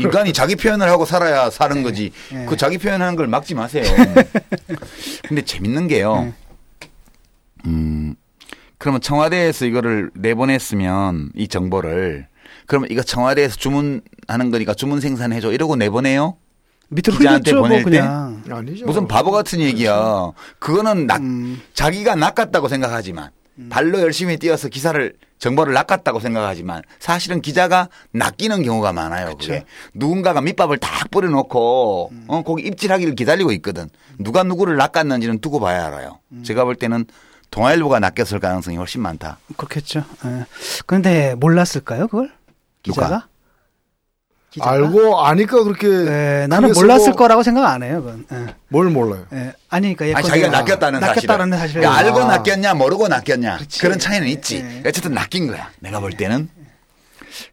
인간이 자기 표현을 하고 살아야 사는 예. 거지. 예. 그 자기 표현하는 걸 막지 마세요. 근데 재밌는 게요. 예. 음. 그러면 청와대에서 이거를 내보냈으면 이 정보를 그러면 이거 청와대에서 주문하는 거니까 주문 생산해줘 이러고 내보내요? 밑으로 흘렸죠 뭐 그냥. 때? 아니죠. 무슨 바보 같은 얘기야. 그렇죠. 그거는 낙, 음. 자기가 낚았다고 생각하지만 음. 발로 열심히 뛰어서 기사를 정보를 낚았다고 생각하지만 사실은 기자가 낚이는 경우가 많아요. 그렇죠. 그게. 누군가가 밑밥을 딱 뿌려놓고 음. 어, 거기 입질하기를 기다리고 있거든. 누가 누구를 낚았는지는 두고 봐야 알아요. 음. 제가 볼 때는 동아일보가 낚였을 가능성이 훨씬 많다. 그렇겠죠. 그런데 몰랐을까요, 그걸? 기자가? 누가? 기자가? 알고 아니까 그렇게. 네, 나는 몰랐을 쓰고... 거라고 생각 안 해요. 그건. 네. 뭘 몰라요? 네. 아니, 그러니까 아니, 자기가 낚였다는 사실. 낚였다는 사실. 그러니까 알고 낚였냐, 모르고 낚였냐. 그렇지. 그런 차이는 있지. 네. 어쨌든 낚인 거야. 내가 볼 때는.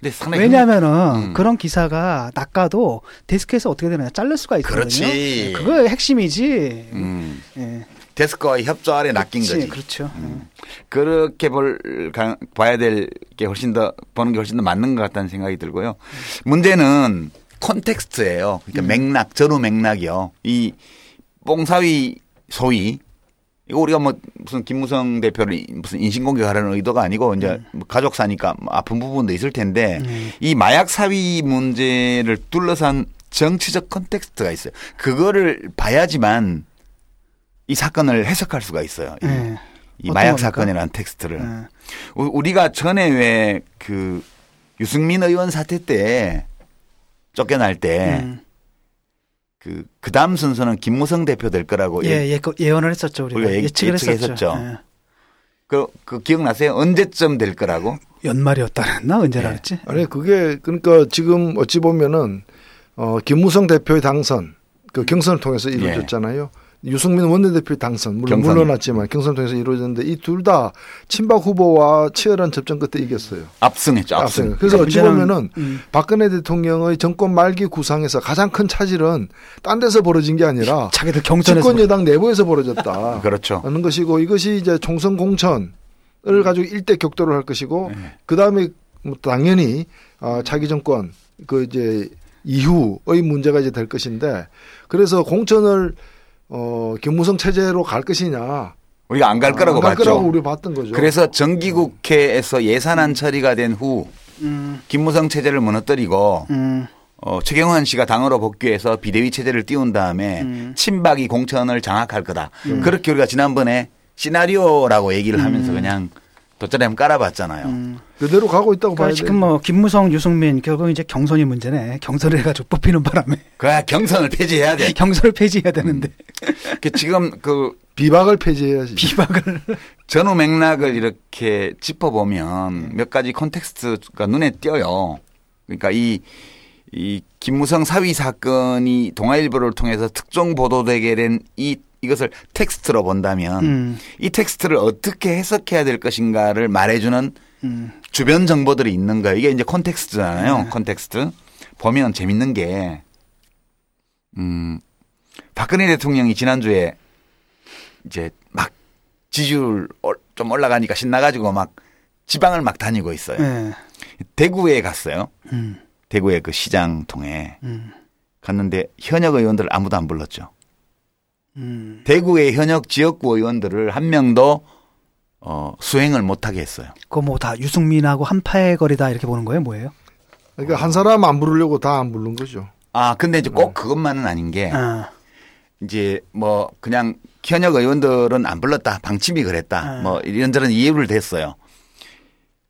근데 상당히 왜냐하면은 음. 그런 기사가 낚아도 데스크에서 어떻게 되면 잘릴 수가 있거든요. 그렇지. 그게 핵심이지. 음. 예. 데스크와의 협조 아래 낚인 거지. 그렇죠. 음. 그렇게 볼, 봐야 될 게 훨씬 더 보는 게 훨씬 더 맞는 것 같다는 생각이 들고요. 문제는 콘텍스트예요. 그러니까 음. 맥락, 전후 맥락이요. 이 뽕사위 소위. 이거 우리가 뭐 무슨 김무성 대표를 무슨 인신공격하려는 의도가 아니고 이제 음. 가족사니까 아픈 부분도 있을 텐데 음. 이 마약 사위 문제를 둘러싼 정치적 컨텍스트가 있어요. 그거를 봐야지만 이 사건을 해석할 수가 있어요. 음. 이 마약 사건이라는 텍스트를. 음. 우리가 전에 왜 그 유승민 의원 사태 때 쫓겨날 때 음. 그, 그 다음 순서는 김무성 대표 될 거라고. 예, 예, 예언을 했었죠. 우리가, 우리가 예측을 했었죠. 예. 그, 그 기억나세요? 언제쯤 될 거라고? 연말이었다 그랬나? 언제라 그랬지? 예. 아니, 그게 그러니까 지금 어찌 보면은 어, 김무성 대표의 당선, 그 경선을 통해서 이루어졌잖아요. 예. 유승민 원내대표의 당선, 물론 경선. 물러났지만 경선을 통해서 이루어졌는데 이 둘 다 친박 후보와 치열한 접전 끝에 이겼어요. 압승했죠. 압승. 압승. 그래서 어찌 보면은 음. 박근혜 대통령의 정권 말기 구상에서 가장 큰 차질은 딴 데서 벌어진 게 아니라 자기들 경선에서 집권 여당 내부에서 벌어졌다. 그렇죠. 하는 것이고 이것이 이제 총선 공천을 가지고 일대 격돌을 할 것이고 네. 그 다음에 당연히 자기 정권 그 이제 이후의 문제가 이제 될 것인데 그래서 공천을 어, 김무성 체제로 갈 것이냐. 우리가 안 갈 거라고 안 갈 봤죠. 갈 거라고 우리 봤던 거죠. 그래서 정기국회에서 예산안 처리가 된 후 음. 김무성 체제를 무너뜨리고 음. 어, 최경환 씨가 당으로 복귀해서 비대위 체제를 띄운 다음에 음. 친박이 공천을 장악할 거다. 음. 그렇게 우리가 지난번에 시나리오라고 얘기를 하면서 음. 그냥 돗자리 한번 깔아봤잖아요. 음. 그대로 가고 있다고 그러니까 봐야 지금 돼. 뭐 김무성, 유승민 결국 이제 경선이 문제네. 경선을 해가지고 뽑히는 바람에. 그야 경선을 폐지해야 돼. 경선을 폐지해야 되는데. 음. 그 지금 그 비박을 폐지해야지. 비박을. 전후 맥락을 이렇게 짚어보면 몇 가지 콘텍스트가 눈에 띄어요. 그러니까 이, 이 김무성 사위 사건이 동아일보를 통해서 특종 보도되게 된 이 이것을 텍스트로 본다면 음. 이 텍스트를 어떻게 해석해야 될 것인가를 말해주는 음. 주변 정보들이 있는 거예요. 이게 이제 콘텍스트잖아요. 네. 콘텍스트. 보면 재밌는 게 음, 박근혜 대통령이 지난주에 이제 막 지지율 좀 올라가니까 신나가지고 막 지방을 막 다니고 있어요. 네. 대구에 갔어요. 음. 대구의 그 시장 통에 음. 갔는데 현역 의원들 아무도 안 불렀죠. 음. 대구의 현역 지역구 의원들을 한 명도 어, 수행을 못하게 했어요. 그거 뭐 다 유승민하고 한파의 거리다 이렇게 보는 거예요? 뭐예요? 그러니까 한 사람 안 부르려고 다 안 부른 거죠. 아, 근데 이제 꼭 그것만은 아닌 게 아. 이제 뭐 그냥 현역 의원들은 안 불렀다. 방침이 그랬다. 아. 뭐 이런저런 이유를 댔어요.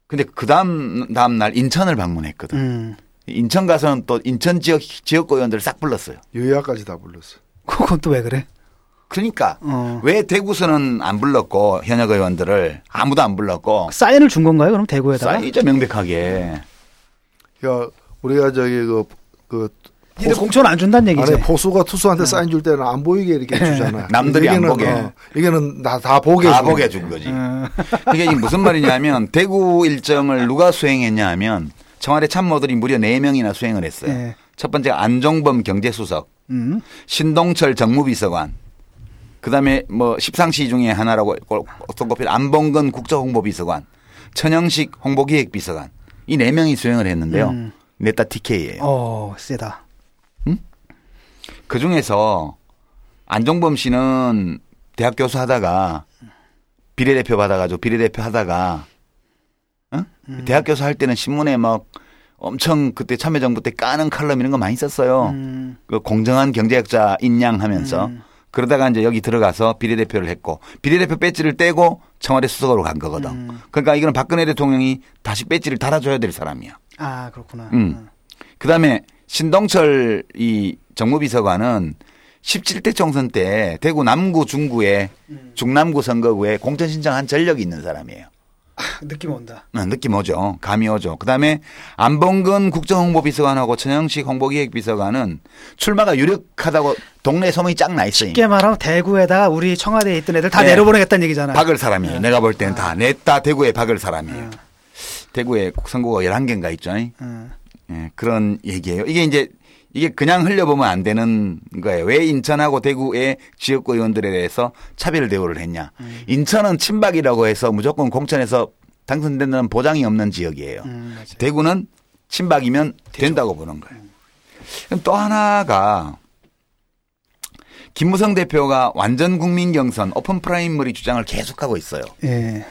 근데 그 다음, 다음 날 인천을 방문했거든. 음. 인천 가서는 또 인천 지역, 지역구 의원들을 싹 불렀어요. 여야까지 다 불렀어요. 그건 또 왜 그래? 그러니까 어. 왜 대구서는 안 불렀고 현역 의원들을 아무도 안 불렀고 사인을 준 건가요? 그럼 대구에다가 사인이죠 명백하게. 그러니까 우리가 저기 그, 그 포수, 공천 안 준다는 얘기지. 아니, 포수가 투수한테 어. 사인 줄 때는 안 보이게 이렇게 주잖아요. 남들이 안 보게. 어, 이거는 다, 다 보게 다 준 보게 준 거지. 어. 그게 이게 무슨 말이냐면 대구 일정을 누가 수행했냐 하면 청와대 참모들이 무려 네 명이나 수행을 했어요. 에. 첫 번째 안종범 경제수석, 음. 신동철 정무비서관. 그다음에 뭐 십상시 중에 하나라고 꼽힐 안봉근 국정홍보비서관, 천영식 홍보기획비서관 이 네 명이 수행을 했는데요. 음. 넷다 티케이예요. 어, 세다. 응? 그 중에서 안종범 씨는 대학 교수 하다가 비례대표 받아가지고 비례대표 하다가, 응? 음. 대학 교수 할 때는 신문에 막 엄청 그때 참여정부 때 까는 칼럼 이런 거 많이 썼어요. 음. 그 공정한 경제학자 인양하면서. 음. 그러다가 이제 여기 들어가서 비례대표를 했고 비례대표 배지를 떼고 청와대 수석으로 간 거거든. 음. 그러니까 이거는 박근혜 대통령이 다시 배지를 달아줘야 될 사람이야. 아, 그렇구나. 음. 음. 그다음에 신동철 이 정무비서관은 십칠 대 총선 때 대구 남구 중구에 음. 중남구 선거구에 공천 신청한 전력이 있는 사람이에요. 아, 느낌 온다. 네, 느낌 오죠. 감이 오죠. 그다음에 안봉근 국정홍보비서관하고 천영식 홍보기획비서관은 출마가 유력하다고 동네 소문이 쫙 나 있어요. 쉽게 말하면 대구에다가 우리 청와대에 있던 애들 다 네. 내려보내겠다는 얘기잖아요. 박을 사람이에요. 네. 내가 볼 때는 아. 다 냈다 대구에 박을 사람이에요. 네. 대구에 선거구가 열한 개인가 있죠. 네. 네, 그런 얘기예요. 이게 이제 이게 그냥 흘려보면 안 되는 거예요. 왜 인천하고 대구의 지역구 의원들에 대해서 차별 대우를 했냐. 음. 인천은 친박이라고 해서 무조건 공천에서 당선된다는 보장이 없는 지역이에요. 음, 대구는 친박이면 대조. 된다고 보는 거예요. 음. 그럼 또 하나가 김무성 대표가 완전 국민 경선 오픈 프라이머리 주장을 계속하고 있어요. 예.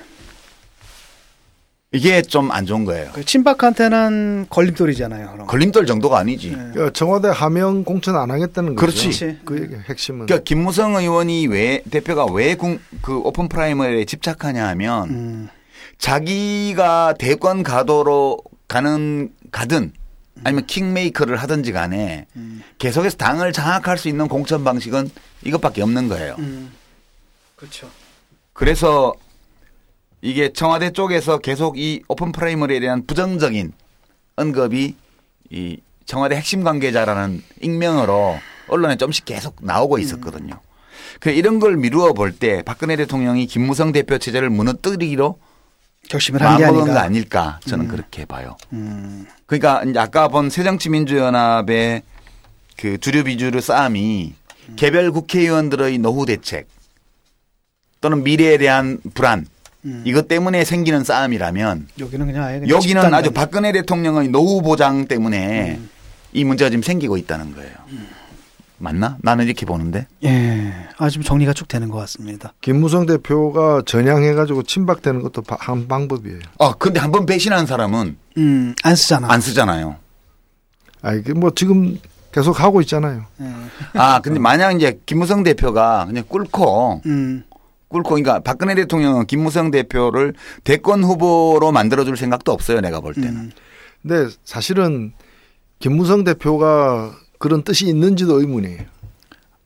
이게 좀 안 좋은 거예요. 친박한테는 걸림돌이잖아요. 그럼. 걸림돌 정도가 아니지. 네. 그러니까 청와대 하면 공천 안 하겠다는 거죠. 그렇지. 그 핵심은. 그러니까 김무성 의원이 왜 대표가 왜 그 오픈 프라이머리에 집착하냐 하면 음. 자기가 대권 가도로 가는 가든 아니면 킹메이커를 하든지 간에 음. 계속해서 당을 장악할 수 있는 공천 방식은 이것밖에 없는 거예요. 음. 그렇죠. 그래서 이게 청와대 쪽에서 계속 이 오픈 프라이머리에 대한 부정적인 언급이 이 청와대 핵심 관계자라는 익명으로 언론에 좀씩 계속 나오고 있었거든요. 음. 그래서 이런 걸 미루어 볼 때 박근혜 대통령이 김무성 대표 체제를 무너뜨리기로 결심을 한 게 아닌가. 거 아닐까 저는 음. 그렇게 봐요. 음. 그러니까 이제 아까 본 새정치민주연합의 그 주류 비주류 싸움이 음. 개별 국회의원들의 노후 대책 또는 미래에 대한 불안 이것 때문에 생기는 싸움이라면 여기는 그냥 아예 그냥 여기는 아주 박근혜 대통령의 노후 보장 때문에 음. 이 문제가 지금 생기고 있다는 거예요. 음. 맞나? 나는 이렇게 보는데. 예, 아 지금 정리가 쭉 되는 것 같습니다. 김무성 대표가 전향해가지고 친박되는 것도 한 방법이에요. 아, 근데 한번 배신한 사람은 음, 안 쓰잖아. 안 쓰잖아요. 아, 이게 뭐 지금 계속 하고 있잖아요. 예. 아, 근데 만약 이제 김무성 대표가 그냥 꿇고. 음. 꿀고 그러니까 박근혜 대통령은 김무성 대표를 대권 후보로 만들어줄 생각도 없어요. 내가 볼 때는. 음. 근데 사실은 김무성 대표가 그런 뜻이 있는지도 의문이에요.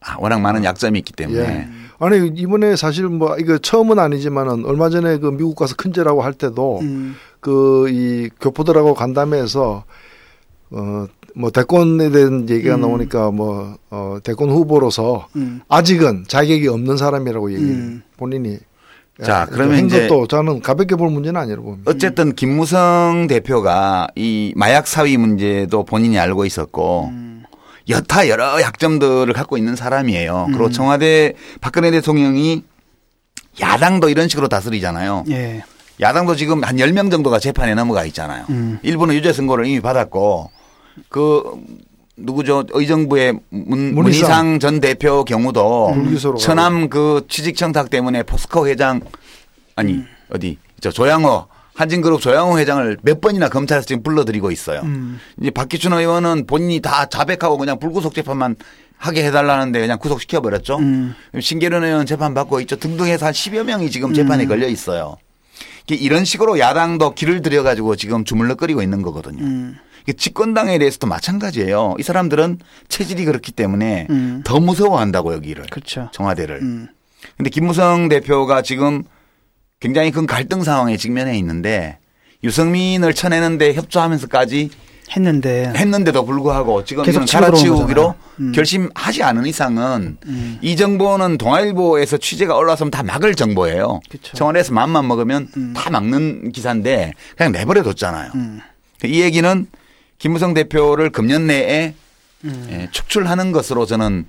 아, 워낙 많은 약점이 있기 때문에. 예. 아니 이번에 사실 뭐 이거 처음은 아니지만은 얼마 전에 그 미국 가서 큰절하고 할 때도 음. 그 이 교포들하고 간담회에서 어. 뭐 대권에 대한 얘기가 음. 나오니까 뭐 어 대권 후보로서 음. 아직은 자격이 없는 사람이라고 얘기를 음. 본인이 자 그러면 이제 또 저는 가볍게 볼 문제는 아니라고 봅니다. 어쨌든 김무성 대표가 이 마약 사위 문제도 본인이 알고 있었고 음. 여타 여러 약점들을 갖고 있는 사람이에요. 그리고 음. 청와대 박근혜 대통령이 야당도 이런 식으로 다스리잖아요. 예. 야당도 지금 한 열 명 정도가 재판에 넘어가 있잖아요. 음. 일부는 유죄 선고를 이미 받았고. 그 누구죠 의정부의 문, 문희상. 문희상 전 대표 경우도 음. 천암 그 취직 청탁 때문에 포스코 회장 아니 음. 어디 저 조양호 한진그룹 조양호 회장을 몇 번이나 검찰에서 지금 불러들이고 있어요. 음. 이제 박기춘 의원은 본인이 다 자백하고 그냥 불구속 재판만 하게 해달라는데 그냥 구속시켜 버렸죠. 음. 신계련 의원 재판 받고 있죠. 등등 해서 한 십여 명이 지금 재판에 음. 걸려 있어요. 이런 식으로 야당도 길을 들여가지고 지금 주물럭거리고 있는 거거든요. 음. 집권당에 대해서도 마찬가지예요. 이 사람들은 체질이 그렇기 때문에 음. 더 무서워한다고 여기를 그렇죠. 청와대를. 그런데 음. 김무성 대표가 지금 굉장히 큰 갈등 상황에 직면해 있는데 유승민을 쳐내는데 협조하면서까지 했는데 했는데도 불구하고 지금 계속 갈아치우기로 음. 결심하지 않은 이상은 음. 이 정보는 동아일보에서 취재가 올라왔으면 다 막을 정보예요. 그렇죠. 청와대에서 맘만 먹으면 음. 다 막는 기사인데 그냥 내버려뒀잖아요. 음. 이 얘기는 김무성 대표를 금년 내에 음. 축출하는 것으로 저는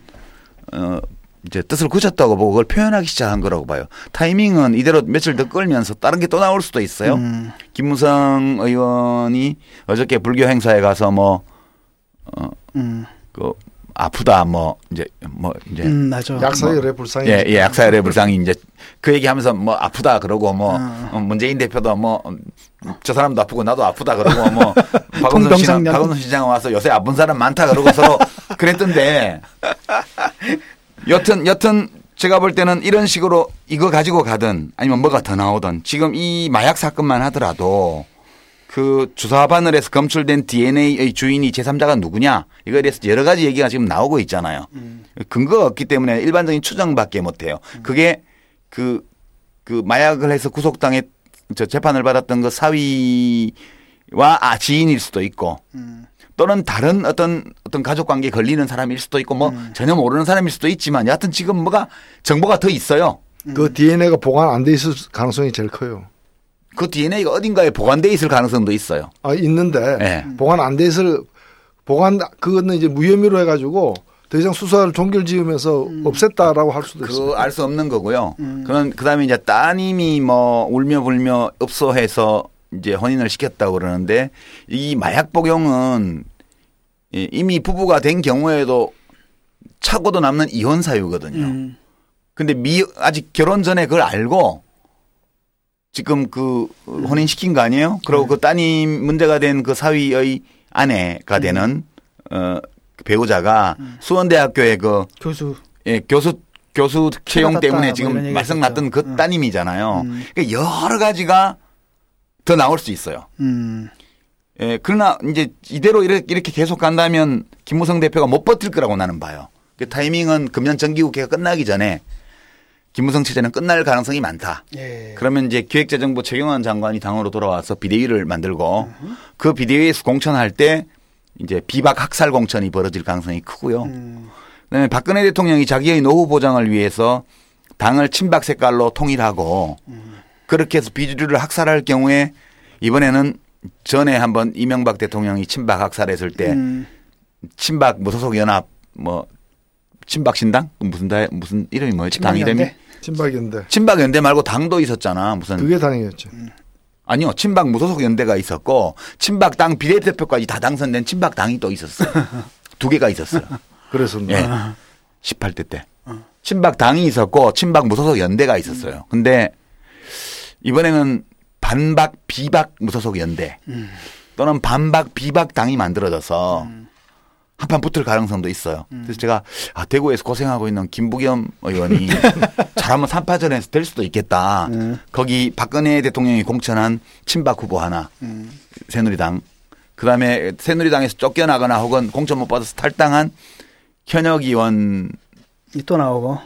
어 이제 뜻을 굳혔다고 보고 그걸 표현하기 시작한 거라고 봐요. 타이밍은 이대로 며칠 더 끌면서 다른 게 또 나올 수도 있어요. 음. 김무성 의원이 어저께 불교 행사에 가서 뭐 어 음. 그 아프다 뭐 이제 뭐 이제 음, 약사열의 불상이 예, 예 약사열의 불상이 이제 그 얘기하면서 뭐 아프다 그러고 뭐 아. 문재인 대표도 뭐 저 사람도 아프고 나도 아프다 그러고 뭐 박원순 시장 박원순 시장 와서 요새 아픈 사람 많다 그러고 서로 그랬던데 여튼 여튼 제가 볼 때는 이런 식으로 이거 가지고 가든 아니면 뭐가 더 나오든 지금 이 마약 사건만 하더라도 그 주사 바늘에서 검출된 디엔에이의 주인이 제삼자가 누구냐, 이거에 대해서 여러 가지 얘기가 지금 나오고 있잖아요. 음. 근거가 없기 때문에 일반적인 추정밖에 못해요. 음. 그게 그, 그 마약을 해서 구속당해 저 재판을 받았던 그 사위와 아, 지인일 수도 있고 음. 또는 다른 어떤 어떤 가족 관계에 걸리는 사람일 수도 있고 뭐 음. 전혀 모르는 사람일 수도 있지만 여하튼 지금 뭐가 정보가 더 있어요. 음. 그 디엔에이가 보관 안 돼 있을 가능성이 제일 커요. 그 디엔에이가 어딘가에 보관되어 있을 가능성도 있어요. 아, 있는데. 네. 보관 안 돼 있을, 보관, 그거는 이제 무혐의로 해가지고 더 이상 수사를 종결 지으면서 음. 없앴다라고 할 수도 있어요. 그 알 수 없는 거고요. 음. 그런, 그 다음에 이제 따님이 뭐 울며 불며 읍소해서 이제 혼인을 시켰다고 그러는데 이 마약 복용은 이미 부부가 된 경우에도 차고도 남는 이혼 사유거든요. 음. 근데 미, 아직 결혼 전에 그걸 알고 지금 그 혼인 시킨 거 아니에요? 그리고 네. 그 따님 문제가 된 그 사위의 아내가 음. 되는 어, 배우자가 음. 수원대학교의 그 교수, 예, 교수 교수 채용 때문에 지금 말썽 났던 그 음. 따님이잖아요. 음. 그러니까 여러 가지가 더 나올 수 있어요. 음. 예, 그러나 이제 이대로 이렇게, 이렇게 계속 간다면 김무성 대표가 못 버틸 거라고 나는 봐요. 그 타이밍은 금년 정기국회가 끝나기 전에. 김무성 체제는 끝날 가능성이 많다. 예. 그러면 이제 기획재정부 최경환 장관이 당으로 돌아와서 비대위를 만들고 으흠. 그 비대위에서 공천할 때 이제 비박 학살 공천이 벌어질 가능성이 크고요. 음. 그다음에 박근혜 대통령이 자기의 노후 보장을 위해서 당을 친박 색깔로 통일하고 음. 그렇게 해서 비주류를 학살할 경우에 이번에는 전에 한번 이명박 대통령이 친박 학살했을 때 음. 친박 무소속 연합 뭐 친박신당? 무슨 다, 무슨 이름이 뭐였지? 당 이름이? 친박연대. 친박연대 말고 당도 있었잖아. 무슨. 그게 당이었죠. 아니요. 친박 무소속 연대가 있었고 친박당 비례대표까지 다 당선된 친박당이 또 있었어요. 두 개가 있었어요. 그렇습니다. 예. 십팔 대 때. 친박당이 있었고 친박 무소속 연대가 있었어요. 근데 이번에는 반박 비박 무소속 연대 또는 반박 비박당이 만들어져서 한판 붙을 가능성도 있어요. 그래서 음. 제가 아, 대구에서 고생하고 있는 김부겸 의원이 잘하면 삼 파전에서 될 수도 있겠다. 음. 거기 박근혜 대통령이 공천한 친박 후보 하나 음. 새누리당. 그다음에 새누리당에서 쫓겨나거나 혹은 공천 못 받아서 탈당한 현역 의원이 또 나오고.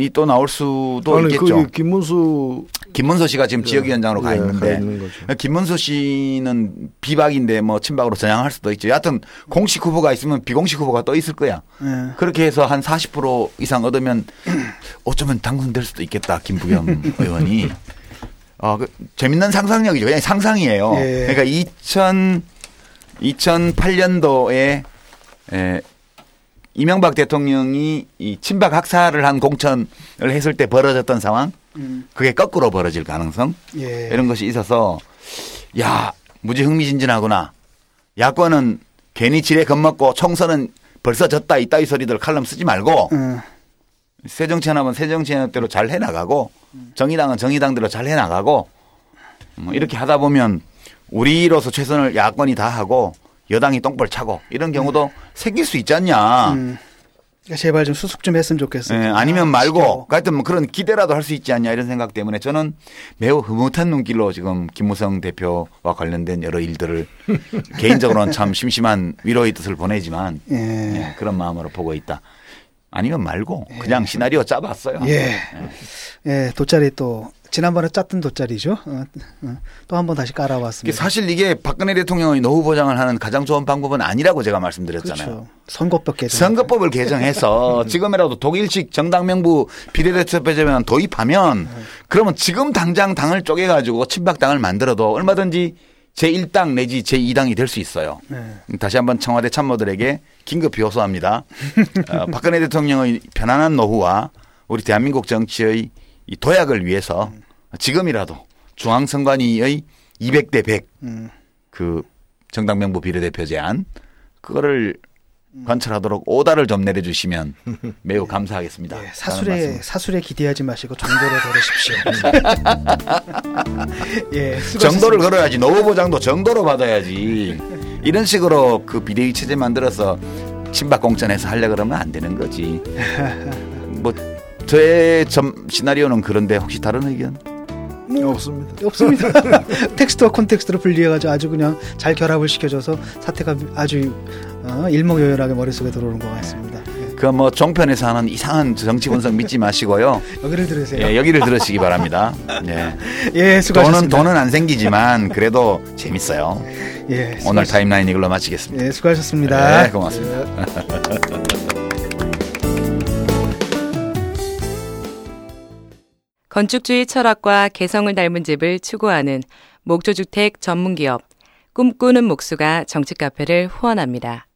이 또 나올 수도 아니, 있겠죠. 그 김문수. 김문수 씨가 지금 네. 지역위원장으로 네, 가 있는데 가 김문수 씨는 비박인데 뭐 친박으로 전향할 수도 있죠. 여하튼 공식 후보가 있으면 비공식 후보가 또 있을 거야. 네. 그렇게 해서 한 사십 퍼센트 이상 얻으면 어쩌면 당선될 수도 있겠다. 김부겸 의원이. 어, 그, 재밌는 상상력이죠. 그냥 상상이에요. 예. 그러니까 이천팔 년도에 에, 이명박 대통령이 이 친박 학살을 한 공천을 했을 때 벌어졌던 상황, 음. 그게 거꾸로 벌어질 가능성 예. 이런 것이 있어서 야 무지 흥미진진하구나. 야권은 괜히 지레 겁먹고 총선은 벌써 졌다 이따위 소리들 칼럼 쓰지 말고 음. 새정치연합은 새정치연합대로 잘 해나가고 정의당은 정의당대로 잘 해나가고 뭐 이렇게 하다 보면 우리로서 최선을 야권이 다 하고 여당이 똥벌 차고 이런 경우도 음. 생길 수 있지 않냐. 음. 제발 좀 수습 좀 했으면 좋겠어요. 네, 아니면 말고 시켜고. 하여튼 뭐 그런 기대라도 할 수 있지 않냐 이런 생각 때문에 저는 매우 흐뭇한 눈길로 지금 김무성 대표와 관련된 여러 일들을 개인적으로는 참 심심한 위로의 뜻을 보내지만 예. 네, 그런 마음으로 보고 있다. 아니면 말고 예. 그냥 시나리오 짜봤어요. 예. 네. 예, 돗자리 또. 지난번에 짰던 돗자리죠. 어, 어, 또 한 번 다시 깔아왔습니다. 사실 이게 박근혜 대통령이 노후 보장을 하는 가장 좋은 방법은 아니라고 제가 말씀드렸잖아요. 그렇죠. 선거법 개정. 선거법을 개정해서 지금이라도 독일식 정당 명부 비례대표제만 도입하면 그러면 지금 당장 당을 쪼개가지고 친박당을 만들어도 얼마든지 제일 당 내지 제이 당이 될 수 있어요. 네. 다시 한번 청와대 참모들에게 긴급 요소합니다. 어, 박근혜 대통령의 편안한 노후와 우리 대한민국 정치의 이 도약을 위해서 음. 지금이라도 중앙선관위의 이백 대 백 음. 그 정당명부 비례대표 제안 그거를 음. 관철하도록 오다를 좀 내려주시면 매우 네. 감사하겠습니다. 네. 사술에, 사술에 기대하지 마시고 정도를 걸으십시오. 예, 정도를 걸어야지. 노후보장도 정도로 받아야지. 이런 식으로 그 비대위 체제 만들어서 친박 공천에서 하려고 그러면 안 되는 거지. 뭐 저의 점 시나리오는 그런데 혹시 다른 의견? 뭐 없습니다. 없습니다. 텍스트와 콘텍스트를 분리해가지고 아주 그냥 잘 결합을 시켜줘서 사태가 아주 어, 일목요연하게 머릿속에 들어오는 것 같습니다. 예. 그 뭐 종편에서 하는 이상한 정치 분석 믿지 마시고요. 여기를 들으세요. 예, 여기를 들으시기 바랍니다. 예, 예, 수고하셨습니다. 돈은, 돈은 안 생기지만 그래도 재밌어요. 예, 수고하셨습니다. 오늘 타임라인 이걸로 마치겠습니다. 예, 수고하셨습니다. 예, 고맙습니다. 예. 건축주의 철학과 개성을 닮은 집을 추구하는 목조주택 전문기업 꿈꾸는 목수가 정치카페를 후원합니다.